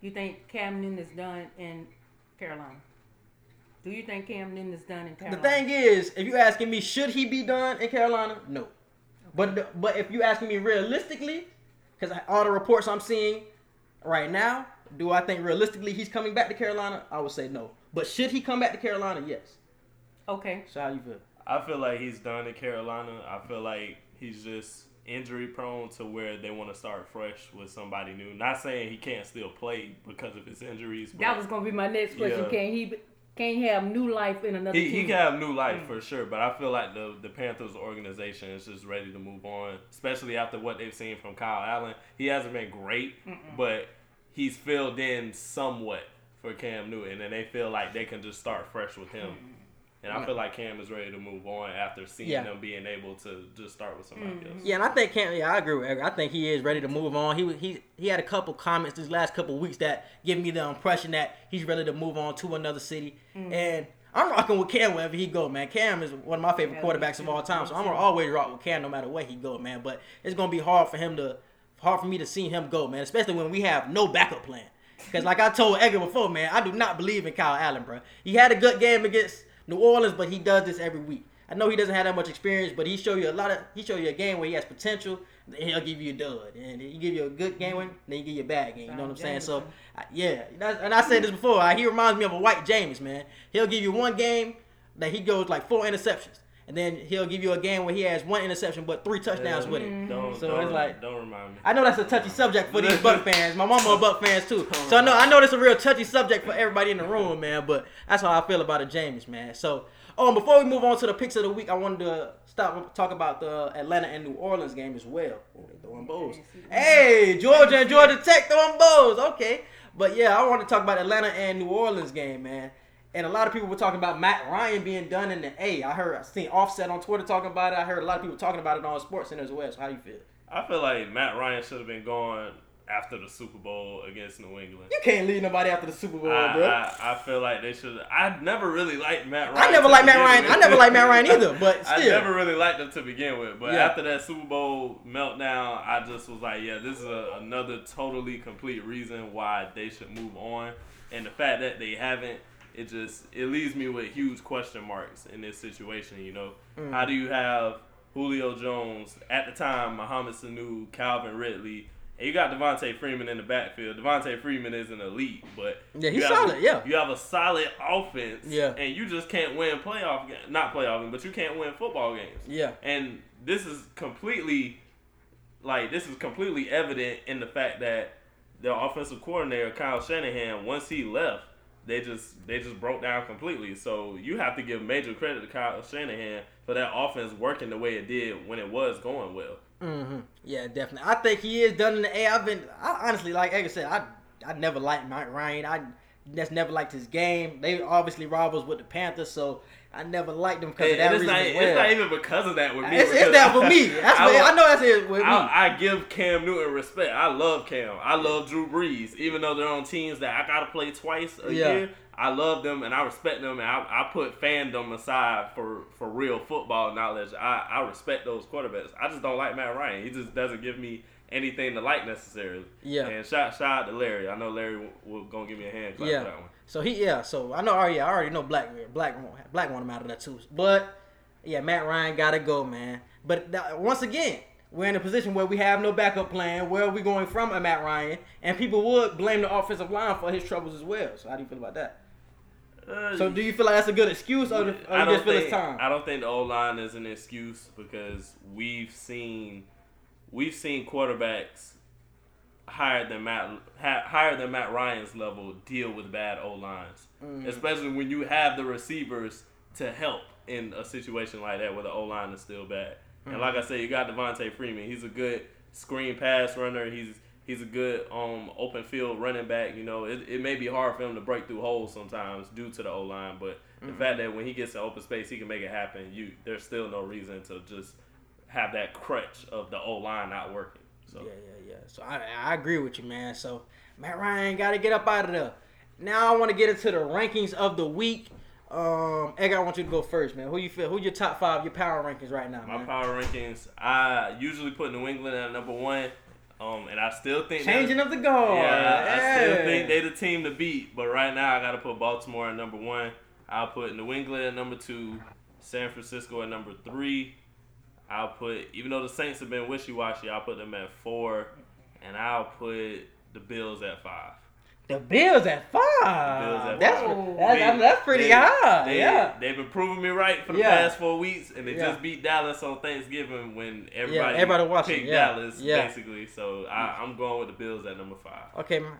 you think Cam Newton is done in Carolina? Do you think Cam Newton is done in Carolina? The thing is, if you're asking me, should he be done in Carolina? No. Okay. But but if you're asking me realistically, because all the reports I'm seeing right now, do I think realistically he's coming back to Carolina? I would say no. But should he come back to Carolina? Yes. Okay. So how you feel? I feel like he's done in Carolina. I feel like he's just injury prone to where they want to start fresh with somebody new. Not saying he can't still play because of his injuries. But that was going to be my next question. Yeah. Can he can't have new life in another he, team? He can have new life mm. for sure, but I feel like the, the Panthers organization is just ready to move on, especially after what they've seen from Kyle Allen. He hasn't been great, Mm-mm. but he's filled in somewhat for Cam Newton, and they feel like they can just start fresh with him. Mm. And I feel like Cam is ready to move on after seeing yeah. them being able to just start with somebody mm-hmm. else. Yeah, and I think Cam, yeah, I agree with Edgar. I think he is ready to move on. He he he had a couple comments these last couple weeks that give me the impression that he's ready to move on to another city. Mm-hmm. And I'm rocking with Cam wherever he go, man. Cam is one of my favorite yeah, quarterbacks of all time, so I'm going to always rock with Cam no matter where he go, man. But it's going to be hard for him to hard for me to see him go, man, especially when we have no backup plan. Because like I told Edgar before, man, I do not believe in Kyle Allen, bro. He had a good game against New Orleans, but he does this every week. I know he doesn't have that much experience, but he show you a lot of he show you a game where he has potential. And he'll give you a dud, and he give you a good game, and then he give you a bad game. You know what I'm saying? So, yeah, and I said this before. He reminds me of a White James, man. He'll give you one game that he goes like four interceptions, and then he'll give you a game where he has one interception but three touchdowns yeah, with it. Don't, so don't, it's like don't remind me. I know that's a touchy subject for these Buck fans. My mama a Buck fans too. So I know I know that's a real touchy subject for everybody in the room, man. But that's how I feel about a James, man. So um, before we move on to the picks of the week, I wanted to stop talk about the Atlanta and New Orleans game as well. Oh, they throwing bows. Hey, Georgia and Georgia Tech throwing bows. Okay, but yeah, I want to talk about Atlanta and New Orleans game, man. And a lot of people were talking about Matt Ryan being done in the A. I heard, I seen Offset on Twitter talking about it. I heard a lot of people talking about it on SportsCenter as well. So how do you feel? I feel like Matt Ryan should have been gone after the Super Bowl against New England. You can't leave nobody after the Super Bowl, I, bro. I, I feel like they should. I never really liked Matt Ryan. I never liked Matt Ryan. With. I never liked Matt Ryan either, but still. I never really liked him to begin with. But yeah. after that Super Bowl meltdown, I just was like, yeah, this is a, another totally complete reason why they should move on. And the fact that they haven't. It just it leaves me with huge question marks in this situation, you know. Mm. How do you have Julio Jones, at the time, Mohamed Sanu, Calvin Ridley, and you got Devontae Freeman in the backfield. Devontae Freeman isn't elite, but yeah, he's you have, solid, yeah. You have a solid offense, yeah. and you just can't win playoff games. Not playoff games, but you can't win football games. Yeah. And this is completely like this is completely evident in the fact that the offensive coordinator, Kyle Shanahan, once he left, They just they just broke down completely. So you have to give major credit to Kyle Shanahan for that offense working the way it did when it was going well. Mm-hmm. Yeah, definitely. I think he is done in the A. I've been I honestly, like Edgar said, I I never liked Matt Ryan. I that's never liked his game. They obviously rivals with the Panthers, so I never liked them because hey, of that reason not, as well. It's not even because of that with me. It's, it's that with me. That's I, what, I know that's it with me. I, I give Cam Newton respect. I love Cam. I love Drew Brees. Even though they're on teams that I got to play twice a yeah. year, I love them and I respect them. And I, I put fandom aside for, for real football knowledge. I, I respect those quarterbacks. I just don't like Matt Ryan. He just doesn't give me anything to like necessarily. Yeah. And shout, shout out to Larry. I know Larry w- w- gonna give me a hand clap yeah. for that one. So he yeah. So I know. Oh yeah. I already know Black Black Black want him out of that too. But yeah, Matt Ryan got to go, man. But th- once again, we're in a position where we have no backup plan. Where are we going from a Matt Ryan? And people would blame the offensive line for his troubles as well. So how do you feel about that? Uh, so do you feel like that's a good excuse, or, or I don't you just feel think, it's time? I don't think the O-line is an excuse, because we've seen we've seen quarterbacks higher than Matt higher than Matt Ryan's level deal with bad O-lines, mm. especially when you have the receivers to help in a situation like that where the O-line is still bad. Mm. And like I said, you got Devontae Freeman. He's a good screen pass runner. He's He's a good um, open field running back. You know, it, it may be hard for him to break through holes sometimes due to the O-line, but mm-hmm. the fact that when he gets to open space, he can make it happen. You there's still no reason to just have that crutch of the O-line not working. So yeah, yeah, yeah. So I I agree with you, man. So Matt Ryan got to get up out of there. Now I want to get into the rankings of the week. Um, Edgar, I want you to go first, man. Who you feel? Who your top five? Your power rankings right now? My man. Power rankings. I usually put New England at number one. Um, and I still think changing up the guard. Yeah, hey. I still think they the team to beat. But right now, I gotta put Baltimore at number one. I'll put New England at number two. San Francisco at number three. I'll put, even though the Saints have been wishy-washy, I'll put them at four, and I'll put the Bills at five. The Bills at five. The Bills at that's, five. That's, they, I mean, that's pretty they, high. They, yeah, they've been proving me right for the yeah. past four weeks, and they yeah. just beat Dallas on Thanksgiving when everybody, yeah, everybody watching. picked yeah. Dallas yeah. basically. So I, I'm going with the Bills at number five. Okay, man,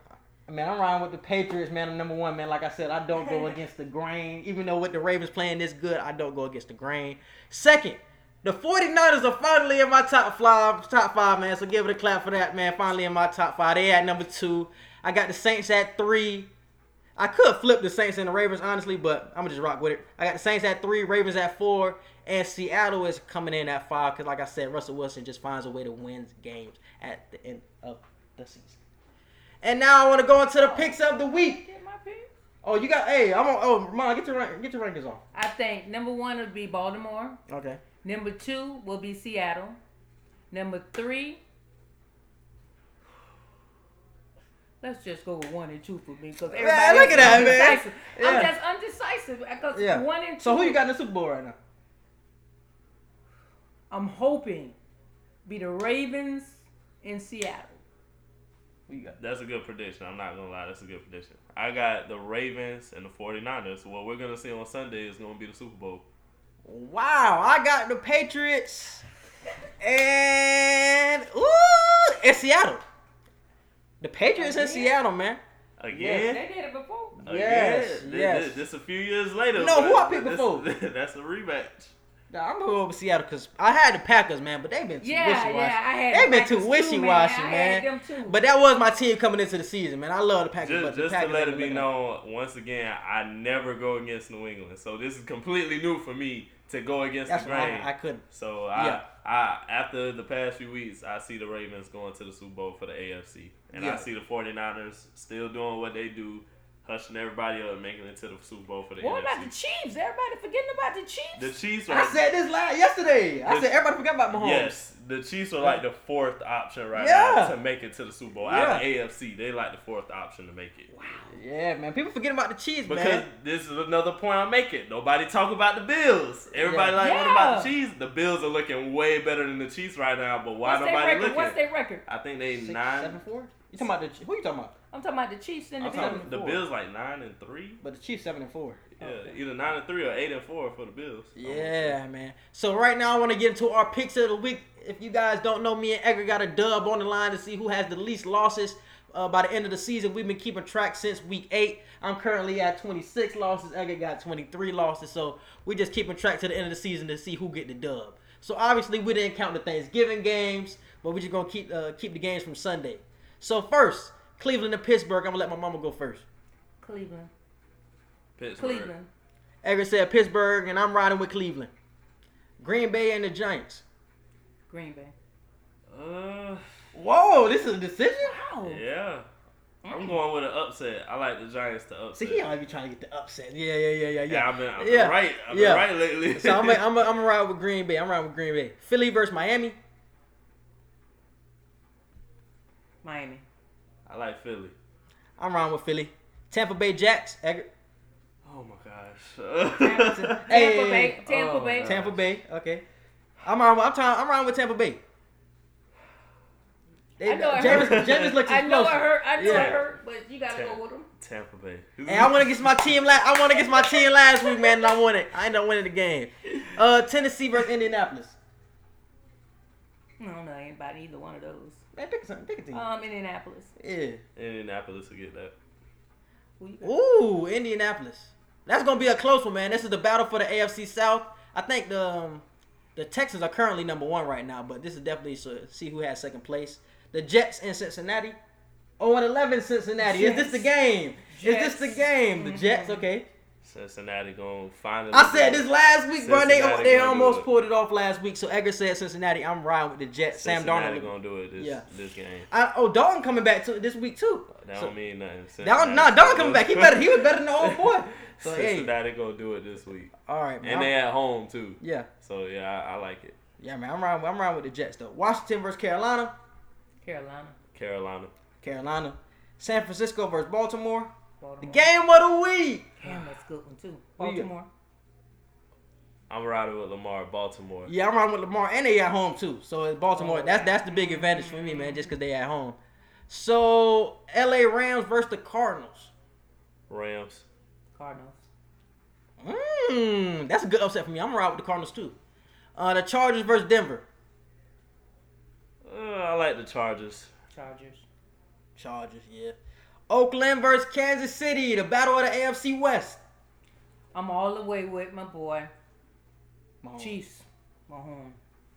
man I'm riding with the Patriots, man. I'm number one, man. Like I said, I don't go against the grain. Even though with the Ravens playing this good, I don't go against the grain. Second, the 49ers are finally in my top five, top five, man. So give it a clap for that, man. Finally in my top five. They at number two. I got the Saints at three. I could flip the Saints and the Ravens, honestly, but I'm going to just rock with it. I got the Saints at three, Ravens at four, and Seattle is coming in at five because, like I said, Russell Wilson just finds a way to win games at the end of the season. And now I want to go into the picks of the week. Get my picks? Oh, you got – hey, I'm on – oh, Mom, get your, get your rankings on. I think number one would be Baltimore. Okay. Number two will be Seattle. Number three – let's just go with one and two for me, because everybody look at that, man. Yeah. I'm just undecisive. Cause yeah. one and two. So who you got in the Super Bowl right now? I'm hoping be the Ravens in Seattle. Who you got? That's a good prediction. I'm not gonna lie, that's a good prediction. I got the Ravens and the 49ers. What we're gonna see on Sunday is gonna be the Super Bowl. Wow, I got the Patriots and ooh, in Seattle. The Patriots Again. in Seattle, man. Again? Yes, they did it before. Again. Yes, yes. Just a few years later. No, who I picked before? That's a rematch. Nah, I'm going to go over Seattle because I had the Packers, man, but they've been too yeah, wishy-washy. Yeah, I had they've the been Packers too wishy-washy, too, man. man. Too. But that was my team coming into the season, man. I love the Packers. Just, but the just Packers to let it be known, once again, I never go against New England. So this is completely new for me to go against That's the grain. I, I couldn't. So I, yeah. I, after the past few weeks, I see the Ravens going to the Super Bowl for the A F C. And yeah. I see the 49ers still doing what they do, hushing everybody up and making it to the Super Bowl for the N F C. What about the Chiefs? Everybody forgetting about the Chiefs? The Chiefs are... I said this last yesterday. The, I said everybody forgot about Mahomes. Yes. The Chiefs are like the fourth option right yeah. now to make it to the Super Bowl. Yeah. Out of the A F C, they like the fourth option to make it. Wow. Yeah, man. People forget about the Chiefs, because man. Because this is another point I'm making. Nobody talk about the Bills. Everybody yeah. like, yeah. what about the Chiefs? The Bills are looking way better than the Chiefs right now, but why What's nobody looking? What's their record? I think they Six, nine. Seven, four? You talking about the who you talking about? I'm talking about the Chiefs and the I'm Bills. Talking, the Bills like nine and three, but the Chiefs seven and four. Yeah, okay. Either nine and three or eight and four for the Bills. Yeah, man. So right now I want to get into our picks of the week. If you guys don't know, me and Edgar got a dub on the line to see who has the least losses uh, by the end of the season. We've been keeping track since week eight. I'm currently at twenty-six losses. Edgar got twenty-three losses. So we're just keeping track to the end of the season to see who get the dub. So obviously we didn't count the Thanksgiving games, but we're just gonna keep uh, keep the games from Sunday. So first, Cleveland and Pittsburgh. I'm going to let my mama go first. Cleveland. Pittsburgh. Cleveland. Edgar said Pittsburgh, and I'm riding with Cleveland. Green Bay and the Giants. Green Bay. Uh. Whoa, this is a decision? Wow. Yeah. I'm going with an upset. I like the Giants to upset. See, he always be trying to get the upset. Yeah, yeah, yeah, yeah, yeah. Yeah, I've been, I've been yeah. right. I've been yeah. right lately. So I'm going I'm I'm to ride with Green Bay. I'm riding with Green Bay. Philly versus Miami. Miami. I like Philly. I'm riding with Philly. Tampa Bay Jets. Edgar. Oh my gosh. Tampa, hey. Tampa Bay. Tampa oh Bay. Tampa Bay. Okay. I'm around. I'm trying. I'm around with Tampa Bay. They, I know it James, hurt. James looks I know it hurt. I know yeah. it hurt. But you gotta Tam- go with them. Tampa Bay. Hey, I want to get my team. La- I want to get my team last week, man. And I won it. I ended up winning the game. Uh, Tennessee versus Indianapolis. I don't know anybody either one of those. Man, pick something. Pick a team. Um, Indianapolis. Yeah. Indianapolis will get that. Ooh, Indianapolis. That's gonna be a close one, man. This is the battle for the A F C South. I think the um, the Texans are currently number one right now, but this is definitely to see who has second place. The Jets in Cincinnati. Oh, and eleven Cincinnati. Jets. Is this the game? Jets. Is this the game? The Jets, okay. Cincinnati gonna finally. I said this last week, Cincinnati bro. They, they almost pulled it off last week. So Edgar said Cincinnati. I'm riding with the Jets. Cincinnati Sam Darnold gonna do it this, yeah. this game. I, oh, Dalton coming back to this week too. That so, don't mean nothing. Cincinnati nah, Dalton coming back. He better. He was better than the old boy. So, Cincinnati hey. gonna do it this week. All right, man. And they at home too. Yeah. So yeah, I, I like it. Yeah, man. I'm riding. I'm riding with the Jets though. Washington versus Carolina. Carolina. Carolina. Carolina. San Francisco versus Baltimore. Baltimore. The game of the week. Damn, that's a good one too. Baltimore. I'm riding with Lamar. Baltimore. Yeah, I'm riding with Lamar, and they at home too. So it's Baltimore. Oh. That's that's the big advantage for me, man. Just because they at home. So L A Rams versus the Cardinals. Rams. Cardinals. Mmm, that's a good upset for me. I'm riding with the Cardinals too. Uh, the Chargers versus Denver. Uh, I like the Chargers. Chargers. Chargers, yeah. Oakland versus Kansas City, the battle of the A F C West. I'm all the way with my boy. Mahomes. Chiefs. Mahomes.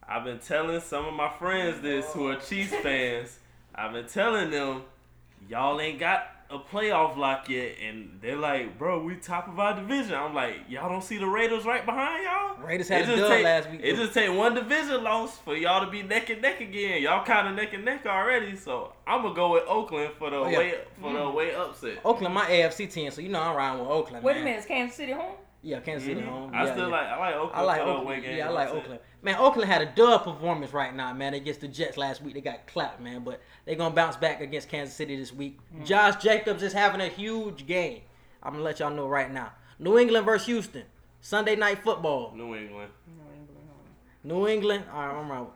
I've been telling some of my friends this who are Chiefs fans. I've been telling them, y'all ain't got a playoff lock yet. And they're like, bro, we top of our division. I'm like, y'all don't see the Raiders right behind y'all? Raiders had a dub last week. It just take one division loss for y'all to be neck and neck again. Y'all kind of neck and neck already. So I'm going to go with Oakland for the oh, yeah. way for mm-hmm. the way upset. Oakland, my A F C team, so you know I'm riding with Oakland. Wait man. a minute, is Kansas City home? Yeah, Kansas City mm-hmm. home. I yeah, still yeah. like I like Oakland. I like Oakland. Game yeah, I like Oakland. Man, Oakland had a dub performance right now, man. Against the Jets last week, they got clapped, man. But they're gonna bounce back against Kansas City this week. Mm-hmm. Josh Jacobs is having a huge game. I'm gonna let y'all know right now. New England versus Houston, Sunday Night Football. New England. New England. New England. All right, I'm right.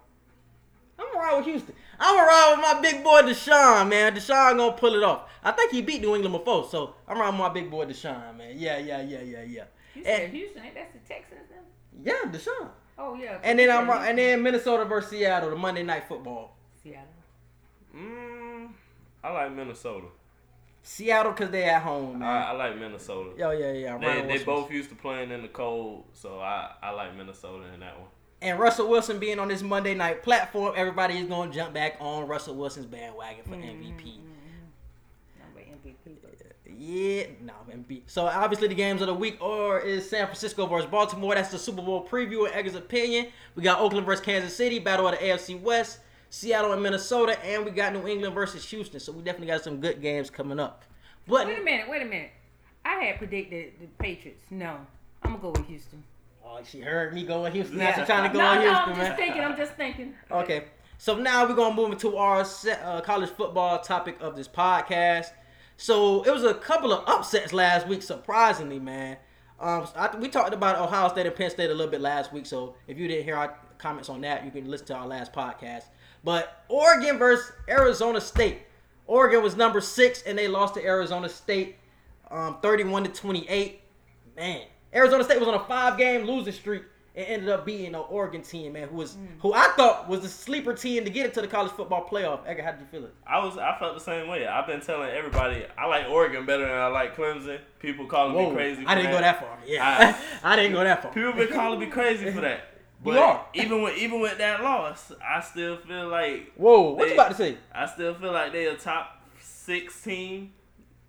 I'm gonna ride with Houston. I'm gonna ride with my big boy Deshaun, man. Deshaun gonna pull it off. I think he beat New England before, so I'm riding with my big boy Deshaun, man. Yeah, yeah, yeah, yeah, yeah. You said and, Houston, ain't that the Texans now? Yeah, Deshaun. Oh yeah. And then I'm and then Minnesota versus Seattle, the Monday Night Football. Seattle. Mm, I like Minnesota. Seattle because they at home, man. I, I like Minnesota. Oh yeah, yeah. They, they both used to playing in the cold, so I, I like Minnesota in that one. And Russell Wilson being on this Monday night platform, everybody is gonna jump back on Russell Wilson's bandwagon for mm-hmm. M V P. Yeah, no, M B. So obviously the games of the week or is San Francisco versus Baltimore. That's the Super Bowl preview in Edgar's opinion. We got Oakland versus Kansas City, battle of the A F C West, Seattle and Minnesota, and we got New England versus Houston. So we definitely got some good games coming up. But wait a minute, wait a minute. I had predicted the Patriots. No, I'm gonna go with Houston. Oh, she heard me go with Houston. Yeah. Now she's trying to go no, with no, Houston, I'm man. I'm just thinking. I'm just thinking. Okay, so now we're gonna move into our uh, college football topic of this podcast. So, it was a couple of upsets last week, surprisingly, man. Um, I, we talked about Ohio State and Penn State a little bit last week, so if you didn't hear our comments on that, you can listen to our last podcast. But Oregon versus Arizona State. Oregon was number six, and they lost to Arizona State um, thirty-one to twenty-eight. Man, Arizona State was on a five-game losing streak and ended up beating an Oregon team, man, who was mm. who I thought was the sleeper team to get into the college football playoff. Edgar, how did you feel it? I was I felt the same way. I've been telling everybody I like Oregon better than I like Clemson. People calling Whoa, me crazy for I that. I didn't go that far. Yeah. I, I didn't go that far. People been calling me crazy for that. But you are. even with even with that loss, I still feel like Whoa, what they, you about to say? I still feel like they a top six team.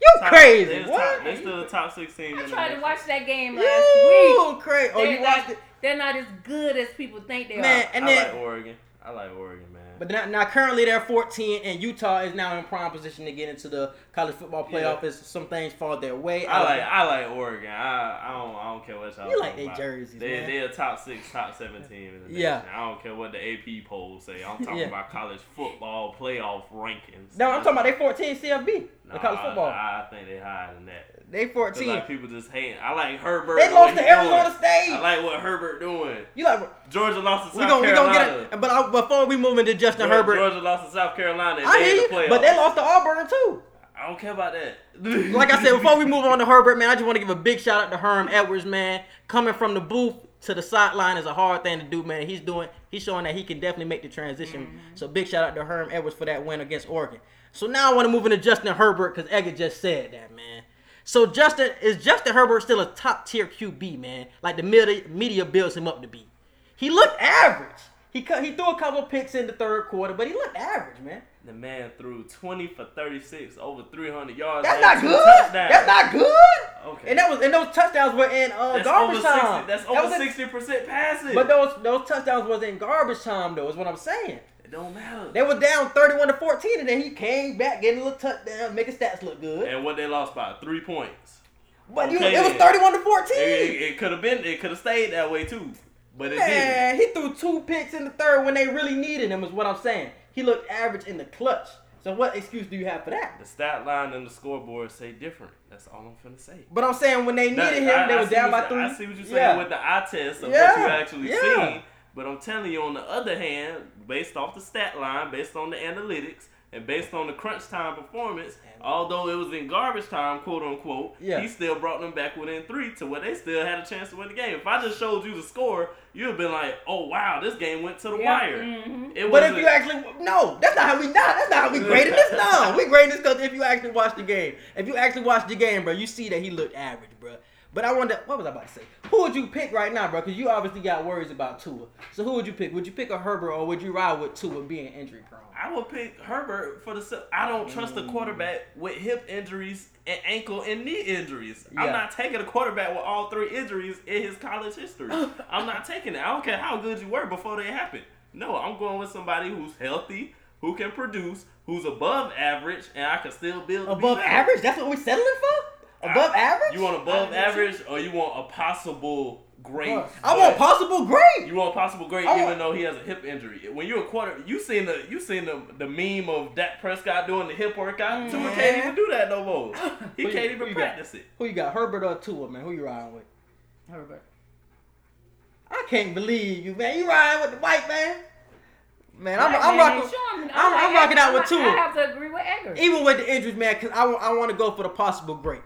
You top, crazy. They're what? They're still a top six team. I tried to watch that game last you week. Crazy. Oh, they're you watched like, it? They're not as good as people think they Man, are. And I then, like Oregon. I like Oregon, man. But now, now currently they're fourteen, and Utah is now in prime position to get into the college football playoff. Yeah. Some things fall their way. I, I like, like I like Oregon. I I don't I don't care what y'all. You like their jerseys? They they're a top six, top seven team in the nation. Yeah. I don't care what the A P polls say. I'm talking yeah. about college football playoff rankings. No, I'm talking about they fourteen C F B. Nah, college football. I, I think they higher than that. They fourteen. Like people just hating. I like Herbert. They lost to Arizona State. I like what Herbert doing. You like Georgia lost to South we gonna, Carolina. We gonna get it, but I, before we move into Justin Georgia, Herbert, Georgia lost to South Carolina. I hear you, the but they lost to Auburn too. I don't care about that. Like I said, before we move on to Herbert, man, I just want to give a big shout out to Herm Edwards, man. Coming from the booth to the sideline is a hard thing to do, man. He's doing. He's showing that he can definitely make the transition. Mm-hmm. So big shout out to Herm Edwards for that win against Oregon. So now I want to move into Justin Herbert because Edgar just said that, man. So Justin is Justin Herbert still a top tier Q B, man? Like the media, media builds him up to be. He looked average. He he threw a couple picks in the third quarter, but he looked average, man. The man threw twenty for thirty-six, over three hundred yards. That's not good. Touchdowns. That's not good. Okay. And that was and those touchdowns were in uh, that's garbage over time. sixty, that's over that was sixty percent passing. But those those touchdowns was in garbage time though. Is what I'm saying. Don't matter. They were down thirty-one to fourteen, and then he came back, getting a little touchdown, making stats look good. And what they lost by three points. But okay, you, it was thirty-one to fourteen. It, it, it could have been. It could have stayed that way too. But it man, didn't. He threw two picks in the third when they really needed him. Is what I'm saying. He looked average in the clutch. So what excuse do you have for that? The stat line and the scoreboard say different. That's all I'm finna say. But I'm saying when they needed now, him, I, they I were down by three. I see what you're saying yeah. with the eye test of yeah. what you actually yeah. seen. But I'm telling you, on the other hand, based off the stat line, based on the analytics, and based on the crunch time performance, although it was in garbage time, quote unquote, yeah. he still brought them back within three to where they still had a chance to win the game. If I just showed you the score, you'd have been like, oh, wow, this game went to the yeah. wire. Mm-hmm. It but if you actually, no, that's not how we, not, that's not how we graded this. No, we graded this because if you actually watched the game, if you actually watched the game, bro, you see that he looked average, bro. But I wonder, what was I about to say? Who would you pick right now, bro? Because you obviously got worries about Tua. So who would you pick? Would you pick a Herbert or would you ride with Tua being injury prone? I would pick Herbert for the. I don't trust mm. the quarterback with hip injuries and ankle and knee injuries. Yeah. I'm not taking a quarterback with all three injuries in his college history. I'm not taking it. I don't care how good you were before they happened. No, I'm going with somebody who's healthy, who can produce, who's above average, and I can still build. Above average? That's what we're settling for? Above I, average? You want above average you. Or you want a possible great? Huh. I want possible great. You want possible great want, even though he has a hip injury. When you're a quarter, you seen the you seen the, the meme of Dak Prescott doing the hip workout. Tua can't even do that no more. He can't you, even who practice got? It. Who you got? Herbert or Tua, man? Who you riding with? Herbert. I can't believe you, man. You riding with the white man? Man, I'm, I'm, rocking, sure, I'm, I'm, I'm, I'm rocking out with Tua. I have to agree with Edgar. Even with the injuries, man, because I, I want to go for the possible great.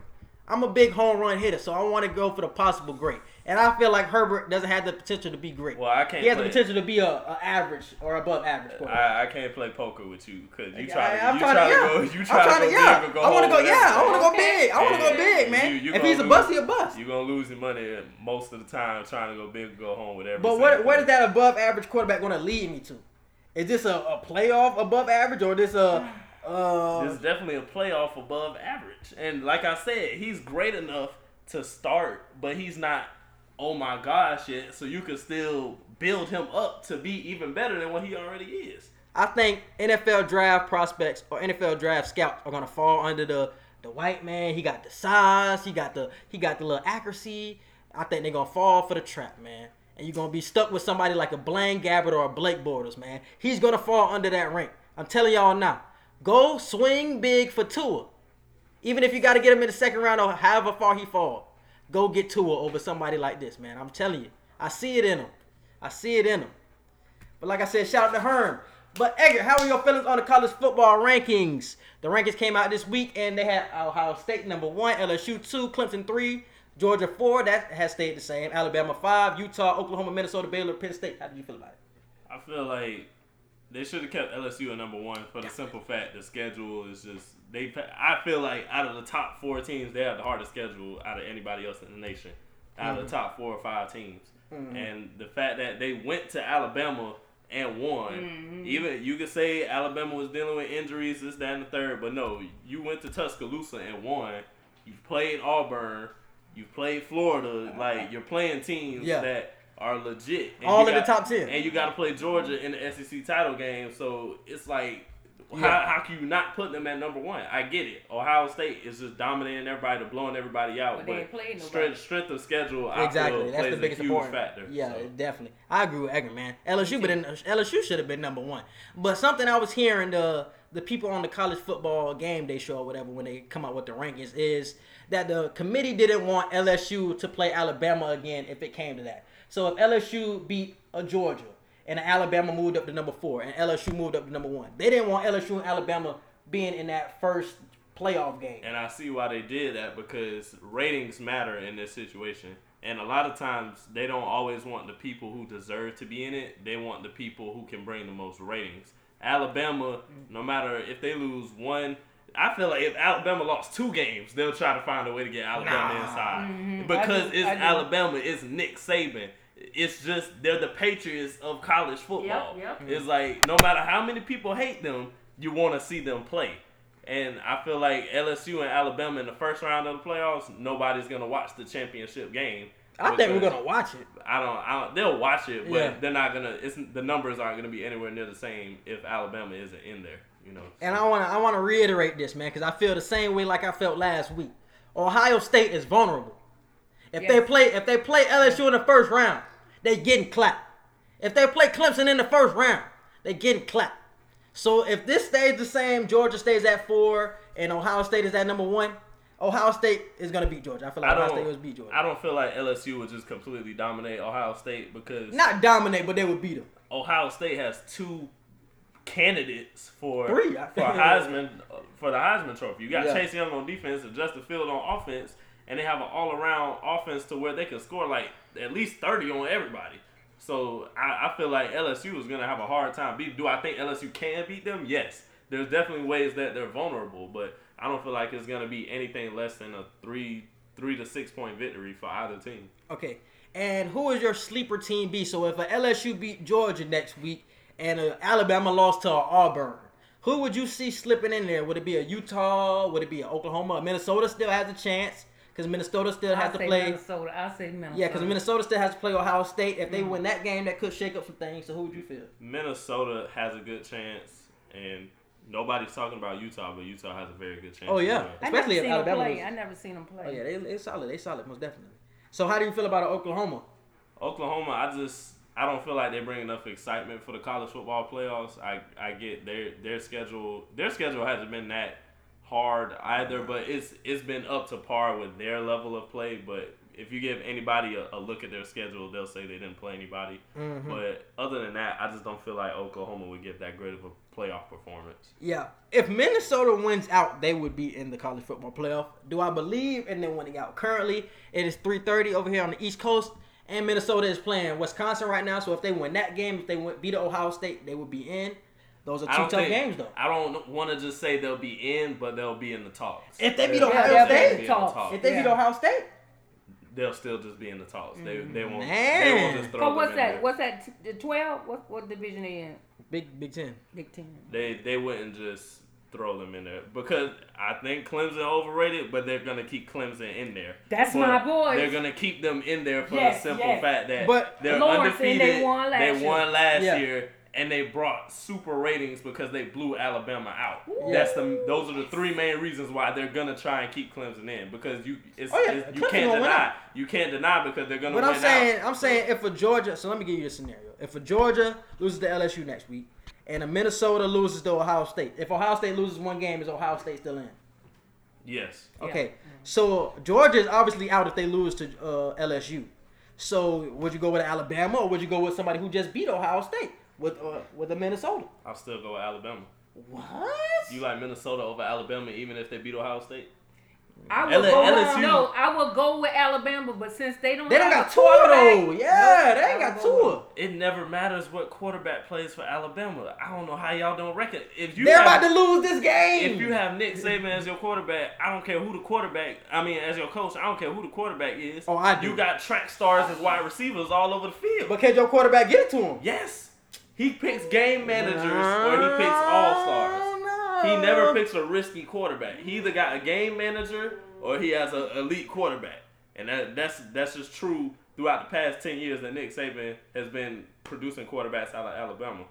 I'm a big home run hitter, so I want to go for the possible great. And I feel like Herbert doesn't have the potential to be great. Well, I can't. He has play. the potential to be a, a average or above average quarterback. I, I can't play poker with you because you try to, you try to, to yeah. go, you try to go yeah. big or go I want to go, yeah, I want to go big. I want to go big, man. You, you if he's lose, a bust, he's a bust. You're going to lose your money most of the time trying to go big and go home with everything. But what, what is that above average quarterback going to lead me to? Is this a, a playoff above average or this a... Uh, There's definitely a playoff above average. And like I said, he's great enough to start, but he's not, oh my gosh, yet. So you can still build him up to be even better than what he already is. I think N F L draft prospects or N F L draft scouts are going to fall under the, the white man. He got the size. He got the he got the little accuracy. I think they're going to fall for the trap, man. And you're going to be stuck with somebody like a Blaine Gabbert or a Blake Bortles, man. He's going to fall under that rank. I'm telling y'all now. Go swing big for Tua. Even if you got to get him in the second round or however far he falls, go get Tua over somebody like this, man. I'm telling you. I see it in him. I see it in him. But like I said, shout out to Herm. But, Edgar, how are your feelings on the college football rankings? The rankings came out this week, and they had Ohio State number one, L S U two, Clemson three, Georgia four. That has stayed the same. Alabama five, Utah, Oklahoma, Minnesota, Baylor, Penn State. How do you feel about it? I feel like... they should have kept L S U at number one for the simple fact the schedule is just they. I feel like out of the top four teams, they have the hardest schedule out of anybody else in the nation. Out mm-hmm. of the top four or five teams, mm-hmm. and the fact that they went to Alabama and won, mm-hmm. even you could say Alabama was dealing with injuries, this, that, and the third, but no, you went to Tuscaloosa and won. You played Auburn, you played Florida, like you're playing teams yeah. that. are legit. And all in got, the top ten. And you got to play Georgia in the S E C title game. So it's like, yeah. how, how can you not put them at number one? I get it. Ohio State is just dominating everybody, blowing everybody out. But, but they strength, strength of schedule, exactly. I feel, that's plays the biggest a huge important. factor. Yeah, so. definitely. I agree with Edgar, man. L S U, but in, L S U should have been number one. But something I was hearing the the people on the college football game day show or whatever when they come out with the rankings is that the committee didn't want L S U to play Alabama again if it came to that. So if L S U beat a Georgia and Alabama moved up to number four and L S U moved up to number one, they didn't want L S U and Alabama being in that first playoff game. And I see why they did that, because ratings matter in this situation. And a lot of times they don't always want the people who deserve to be in it. They want the people who can bring the most ratings. Alabama, no matter if they lose one, I feel like if Alabama lost two games, they'll try to find a way to get Alabama nah. inside. Mm-hmm. Because do, it's Alabama, it's Nick Saban. It's just, they're the Patriots of college football. Yep, yep. It's like, no matter how many people hate them, you want to see them play. And I feel like L S U and Alabama in the first round of the playoffs, nobody's going to watch the championship game. I think we're going to watch it. I don't, I don't, they'll watch it, but yeah. they're not going to, it's, the numbers aren't going to be anywhere near the same if Alabama isn't in there, you know. So. And I want to, I want to reiterate this, man, because I feel the same way like I felt last week. Ohio State is vulnerable. If yes. they play, if they play L S U in the first round, they getting clapped. If they play Clemson in the first round, they getting clapped. So if this stays the same, Georgia stays at four and Ohio State is at number one, Ohio State is going to beat Georgia. I feel like I Ohio State would beat Georgia. I don't feel like L S U would just completely dominate Ohio State because... Not dominate, but they would beat them. Ohio State has two candidates for Three, for Heisman for the Heisman Trophy. You got yeah. Chase Young on defense and Justin Field on offense, and they have an all-around offense to where they can score like at least thirty on everybody. So I, I feel like L S U is going to have a hard time beating. Do I think L S U can beat them? Yes. There's definitely ways that they're vulnerable, but... I don't feel like it's going to be anything less than a three three to six point victory for either team. Okay. And who is your sleeper team B? So if a L S U beat Georgia next week and Alabama lost to Auburn, who would you see slipping in there? Would it be a Utah? Would it be a Oklahoma? Minnesota still has a chance because Minnesota still has I'll to say play. Minnesota. I say Minnesota. Yeah, because Minnesota still has to play Ohio State. If they mm. win that game, that could shake up some things. So who would you feel? Minnesota has a good chance, and nobody's talking about Utah, but Utah has a very good chance. Oh, yeah. Especially if Alabama play. I never seen them play. Oh, yeah. They, they're solid. They're solid, most definitely. So how do you feel about Oklahoma? Oklahoma, I just – I don't feel like they bring enough excitement for the college football playoffs. I, I get their their schedule – their schedule hasn't been that hard either, but it's it's been up to par with their level of play. But if you give anybody a, a look at their schedule, they'll say they didn't play anybody. Mm-hmm. But other than that, I just don't feel like Oklahoma would give that great of a – playoff performance. Yeah. If Minnesota wins out, they would be in the college football playoff. Do I believe in them winning out? Currently, it is three thirty over here on the East Coast, and Minnesota is playing Wisconsin right now, so if they win that game, if they win, beat Ohio State, they would be in. Those are two tough think, games, though. I don't want to just say they'll be in, but they'll be in the talks. If they beat yeah, Ohio State, be talks. If they yeah. beat Ohio State, they'll still just be in the talks. They they won't. Man. They won't just throw. So what's them that? In there. What's that? The twelve? What what division they in? Big Big Ten. Big Ten. They they wouldn't just throw them in there because I think Clemson overrated, but they're gonna keep Clemson in there. That's but my boy. They're gonna keep them in there for yes, the simple yes. fact that but they're Lawrence undefeated. They won last, they won last year. year. And they brought super ratings because they blew Alabama out. Ooh. That's the those are the three main reasons why they're gonna try and keep Clemson in because you it's, oh, yeah. it's, you can't deny you can't deny because they're gonna. But win I'm saying out. I'm saying if a Georgia so let me give you a scenario if a Georgia loses to L S U next week and a Minnesota loses to Ohio State, if Ohio State loses one game, is Ohio State still in? Yes. Okay. Yeah. So Georgia is obviously out if they lose to uh, L S U. So would you go with Alabama or would you go with somebody who just beat Ohio State? With uh, with the Minnesota, I'll still go with Alabama. What? You like Minnesota over Alabama, even if they beat Ohio State? I would L- go. L S U. No, I would go with Alabama, but since they don't, they don't got Tua though. Yeah, no, they ain't got Tua. It never matters what quarterback plays for Alabama. I don't know how y'all don't reckon. If you they're have, about to lose this game, if you have Nick Saban as your quarterback, I don't care who the quarterback. I mean, as your coach, I don't care who the quarterback is. Oh, I do. You got track stars as wide receivers all over the field. But can your quarterback get it to him? Yes. He picks game managers or he picks all-stars. No. He never picks a risky quarterback. He either got a game manager or he has an elite quarterback. And that, that's that's just true throughout the past ten years that Nick Saban has been producing quarterbacks out of Alabama?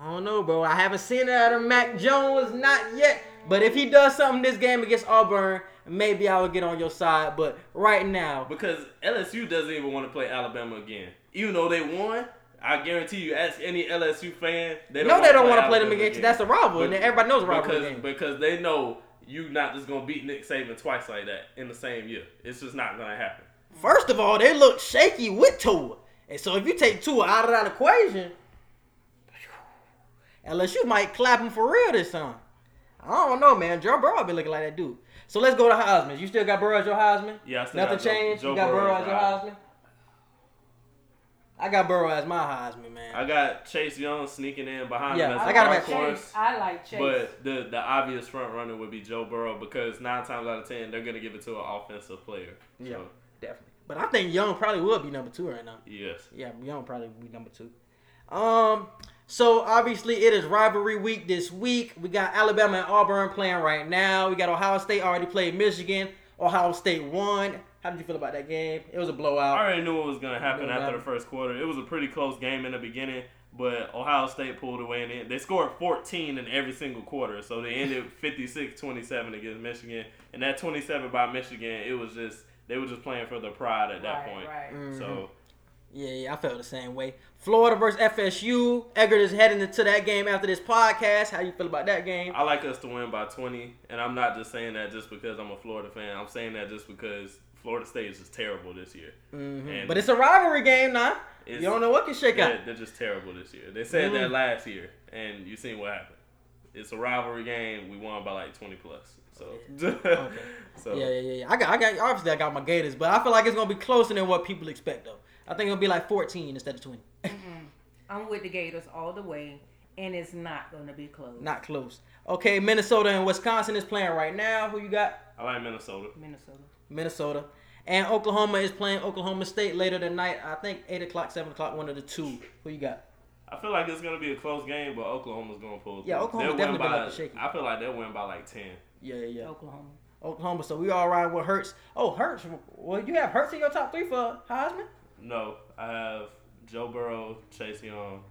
I don't know, bro. I haven't seen it out of Mac Jones, not yet. But if he does something this game against Auburn, maybe I will get on your side. But right now, because L S U doesn't even want to play Alabama again, even though they won. I guarantee you, ask any L S U fan, they don't no, they don't want to play them again. again. That's a rival, but, and everybody knows a rival because, game. Because they know you're not just going to beat Nick Saban twice like that in the same year. It's just not going to happen. First of all, they look shaky with Tua. And so if you take Tua out of that equation, L S U might clap him for real this time. I don't know, man. Joe Burrow been looking like that dude. So let's go to Heisman. You still got Burrow as your Heisman? Yeah, I still Nothing got changed? Joe, Joe you got Burrow, Burrow as your Heisman? Heisman? I got Burrow as my Heisman, man. I got Chase Young sneaking in behind yeah, him. Yeah, I got him at Chase. I like Chase. But the, the obvious front runner would be Joe Burrow because nine times out of ten, they're going to give it to an offensive player. Yeah, so. Definitely. But I think Young probably will be number two right now. Yes. Yeah, Young probably will be number two. Um, so obviously it is rivalry week this week. We got Alabama and Auburn playing right now. We got Ohio State already played Michigan. Ohio State won. How did you feel about that game? It was a blowout. I already knew what was going to happen after the first quarter. It was a pretty close game in the beginning, but Ohio State pulled away in the end. They scored fourteen in every single quarter, so they ended fifty-six twenty-seven against Michigan. And that twenty-seven by Michigan, it was just they were just playing for the pride at that right, point. Right. Mm-hmm. So, yeah, yeah, I felt the same way. Florida versus F S U. Edgar is heading into that game after this podcast. How you feel about that game? I like us to win by twenty, and I'm not just saying that just because I'm a Florida fan. I'm saying that just because Florida State is just terrible this year. Mm-hmm. But it's a rivalry game now. You don't know what can shake they're, out. They're just terrible this year. They said mm-hmm. that last year, and you seen what happened. It's a rivalry game. We won by like twenty plus. So, okay. so. Yeah, yeah, yeah. I got, I got. Obviously, I got my Gators, but I feel like it's going to be closer than what people expect, though. I think it'll be like fourteen instead of twenty. Mm-hmm. I'm with the Gators all the way, and it's not going to be close. Not close. Okay, Minnesota and Wisconsin is playing right now. Who you got? I like Minnesota. Minnesota. Minnesota. And Oklahoma is playing Oklahoma State later tonight. I think eight o'clock, seven o'clock, one of the two. Who you got? I feel like it's going to be a close game, but Oklahoma's going to pull through. Yeah, Oklahoma's they'll definitely going to shake it. I feel like they'll win by like ten. Yeah, yeah, yeah. Oklahoma. Oklahoma. So we all riding with Hurts. Oh, Hurts. Well, you have Hurts in your top three for Heisman? No. I have Joe Burrow, Chase Young.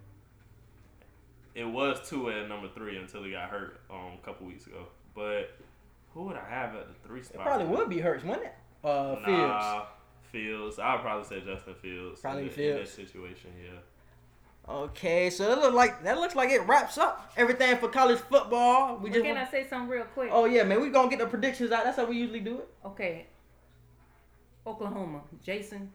It was two at number three until he got hurt um, a couple weeks ago. But who would I have at the three spot? It probably would be Hurts, wouldn't it? Uh, Fields. Nah, Fields. I would probably say Justin Fields. Probably in the, Fields. In that situation, yeah. Okay, so that, look like, that looks like it wraps up everything for college football. We just can want... I say something real quick? Oh, yeah, man. We're going to get the predictions out. That's how we usually do it. Okay. Oklahoma. Jason,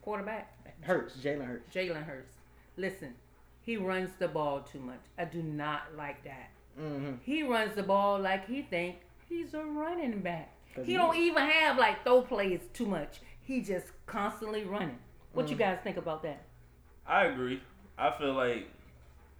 quarterback. Hurts. Jalen Hurts. Jalen Hurts. Listen, he runs the ball too much. I do not like that. Mm-hmm. He runs the ball like he thinks he's a running back. He don't even have, like, throw plays too much. He just constantly running. What mm-hmm. you guys think about that? I agree. I feel like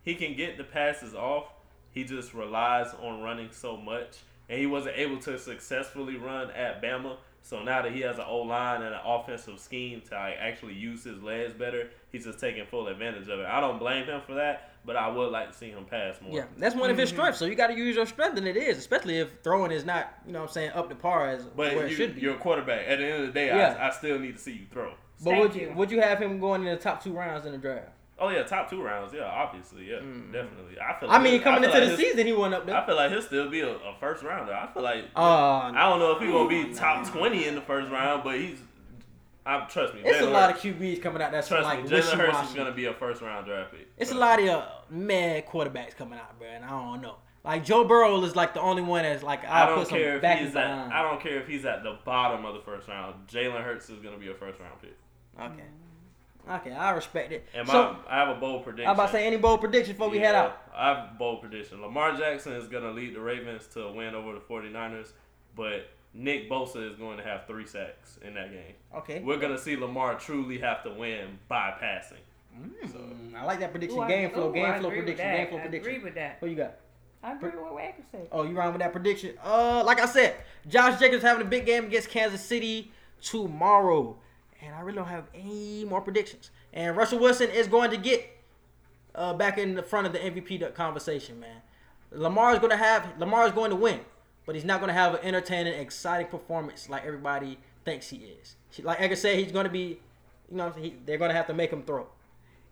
he can get the passes off. He just relies on running so much. And he wasn't able to successfully run at Bama. So now that he has an O-line and an offensive scheme to like, actually use his legs better, he's just taking full advantage of it. I don't blame him for that. But I would like to see him pass more. Yeah, that's one of his mm-hmm. strengths. So you got to use your strength, and it is, especially if throwing is not, you know what I'm saying, up to par as but where you, it should be. But you're a quarterback. At the end of the day, yeah. I, I still need to see you throw. But Thank would you, you would you have him going in the top two rounds in the draft? Oh, yeah, top two rounds. Yeah, obviously. Yeah, mm. definitely. I feel. Like I mean, coming I into like the his, season, he went up there. I feel like he'll still be a, a first rounder. I feel like uh, I don't know if he will be no. top twenty in the first round, but he's – I, trust me. It's Jalen a lot Hurts. Of Q Bs coming out that's trust like Jalen Hurts is going to be a first-round draft pick. It's trust a lot me. Of uh, mad quarterbacks coming out, bro, and I don't know. Like, Joe Burrow is, like, the only one that's, like, I'll I don't put care some back in behind. I don't care if he's at the bottom of the first round. Jalen Hurts is going to be a first-round pick. Okay. Okay, I respect it. And so, I, I have a bold prediction. I'm about to say any bold prediction before yeah, we head out. I have a bold prediction. Lamar Jackson is going to lead the Ravens to a win over the forty-niners, but Nick Bosa is going to have three sacks in that game. Okay. We're going to see Lamar truly have to win by passing. Mm. So. I like that prediction. Ooh, game I, flow, ooh, game I flow prediction, game flow I prediction. I agree with that. What you got? I agree with what Edgar said. Oh, you wrong with that prediction? Uh, Like I said, Josh Jacobs having a big game against Kansas City tomorrow. And I really don't have any more predictions. And Russell Wilson is going to get uh, back in the front of the M V P conversation, man. Lamar is going to have, Lamar is going to win. But he's not going to have an entertaining, exciting performance like everybody thinks he is. Like Edgar said, he's going to be You know, he, they're going to have to make him throw.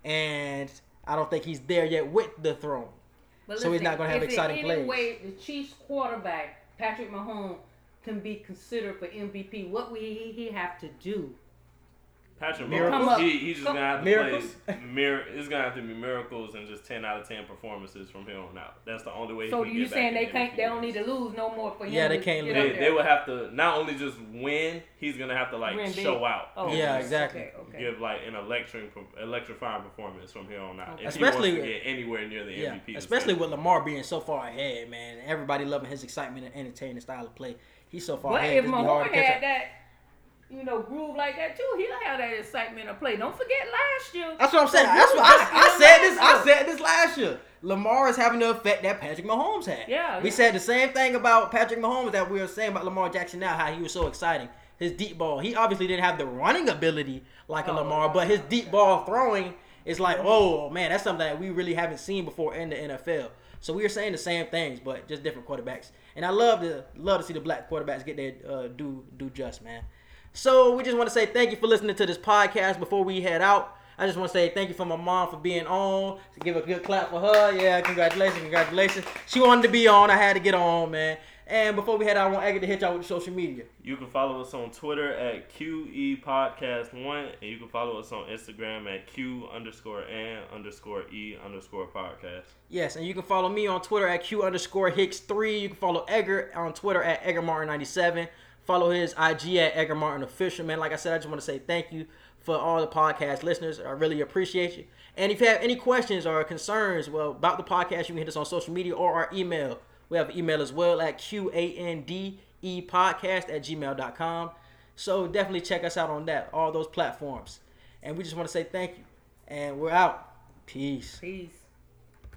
And I don't think he's there yet with the throwing. But so listen, he's not going to have exciting any plays. Any way the Chiefs quarterback, Patrick Mahomes, can be considered for M V P, what would he, he have to do? Patrick Mahomes, he, he's just going to have to miracles? play. Mir- it's going to have to be miracles and just ten out of ten performances from here on out. That's the only way so he can get back. So you're saying they can't, they don't need to lose no more for him? Yeah, they can't lose. They, they would have to not only just win, he's going to have to, like, win show big. out. Oh, yeah, just, exactly. Okay, okay. Give, like, an electric, electrifying performance from here on out. Okay. If especially, he wants to get anywhere near the yeah, M V P. Especially with Lamar being so far ahead, man. Everybody loving his excitement and entertaining style of play. He's so far but ahead. But if Mahomes had that... you know, groove like that too. He like how that excitement of play. Don't forget last year. That's what I'm saying. That's what I, I said this. I said this last year. Lamar is having the effect that Patrick Mahomes had. Yeah. We yeah. said the same thing about Patrick Mahomes that we were saying about Lamar Jackson now, how he was so exciting. His deep ball. He obviously didn't have the running ability like oh, a Lamar, but his deep ball throwing is like, oh man, that's something that we really haven't seen before in the N F L. So we were saying the same things, but just different quarterbacks. And I love to love to see the black quarterbacks get their uh, due due just, man. So we just want to say thank you for listening to this podcast. Before we head out, I just want to say thank you for my mom for being on. Give a good clap for her. Yeah, congratulations, congratulations. She wanted to be on. I had to get on, man. And before we head out, I want Edgar to hit y'all with social media. You can follow us on Twitter at Q E Podcast one, and you can follow us on Instagram at Q underscore and underscore E underscore podcast. Yes, and you can follow me on Twitter at Q underscore Hicks three. You can follow Edgar on Twitter at Edgar Martin ninety-seven. Follow his I G at Edgar Martin Official, man. Like I said, I just want to say thank you for all the podcast listeners. I really appreciate you. And if you have any questions or concerns well, about the podcast, you can hit us on social media or our email. We have an email as well at Q A N D E podcast at gmail dot com. So definitely check us out on that, all those platforms. And we just want to say thank you. And we're out. Peace. Peace.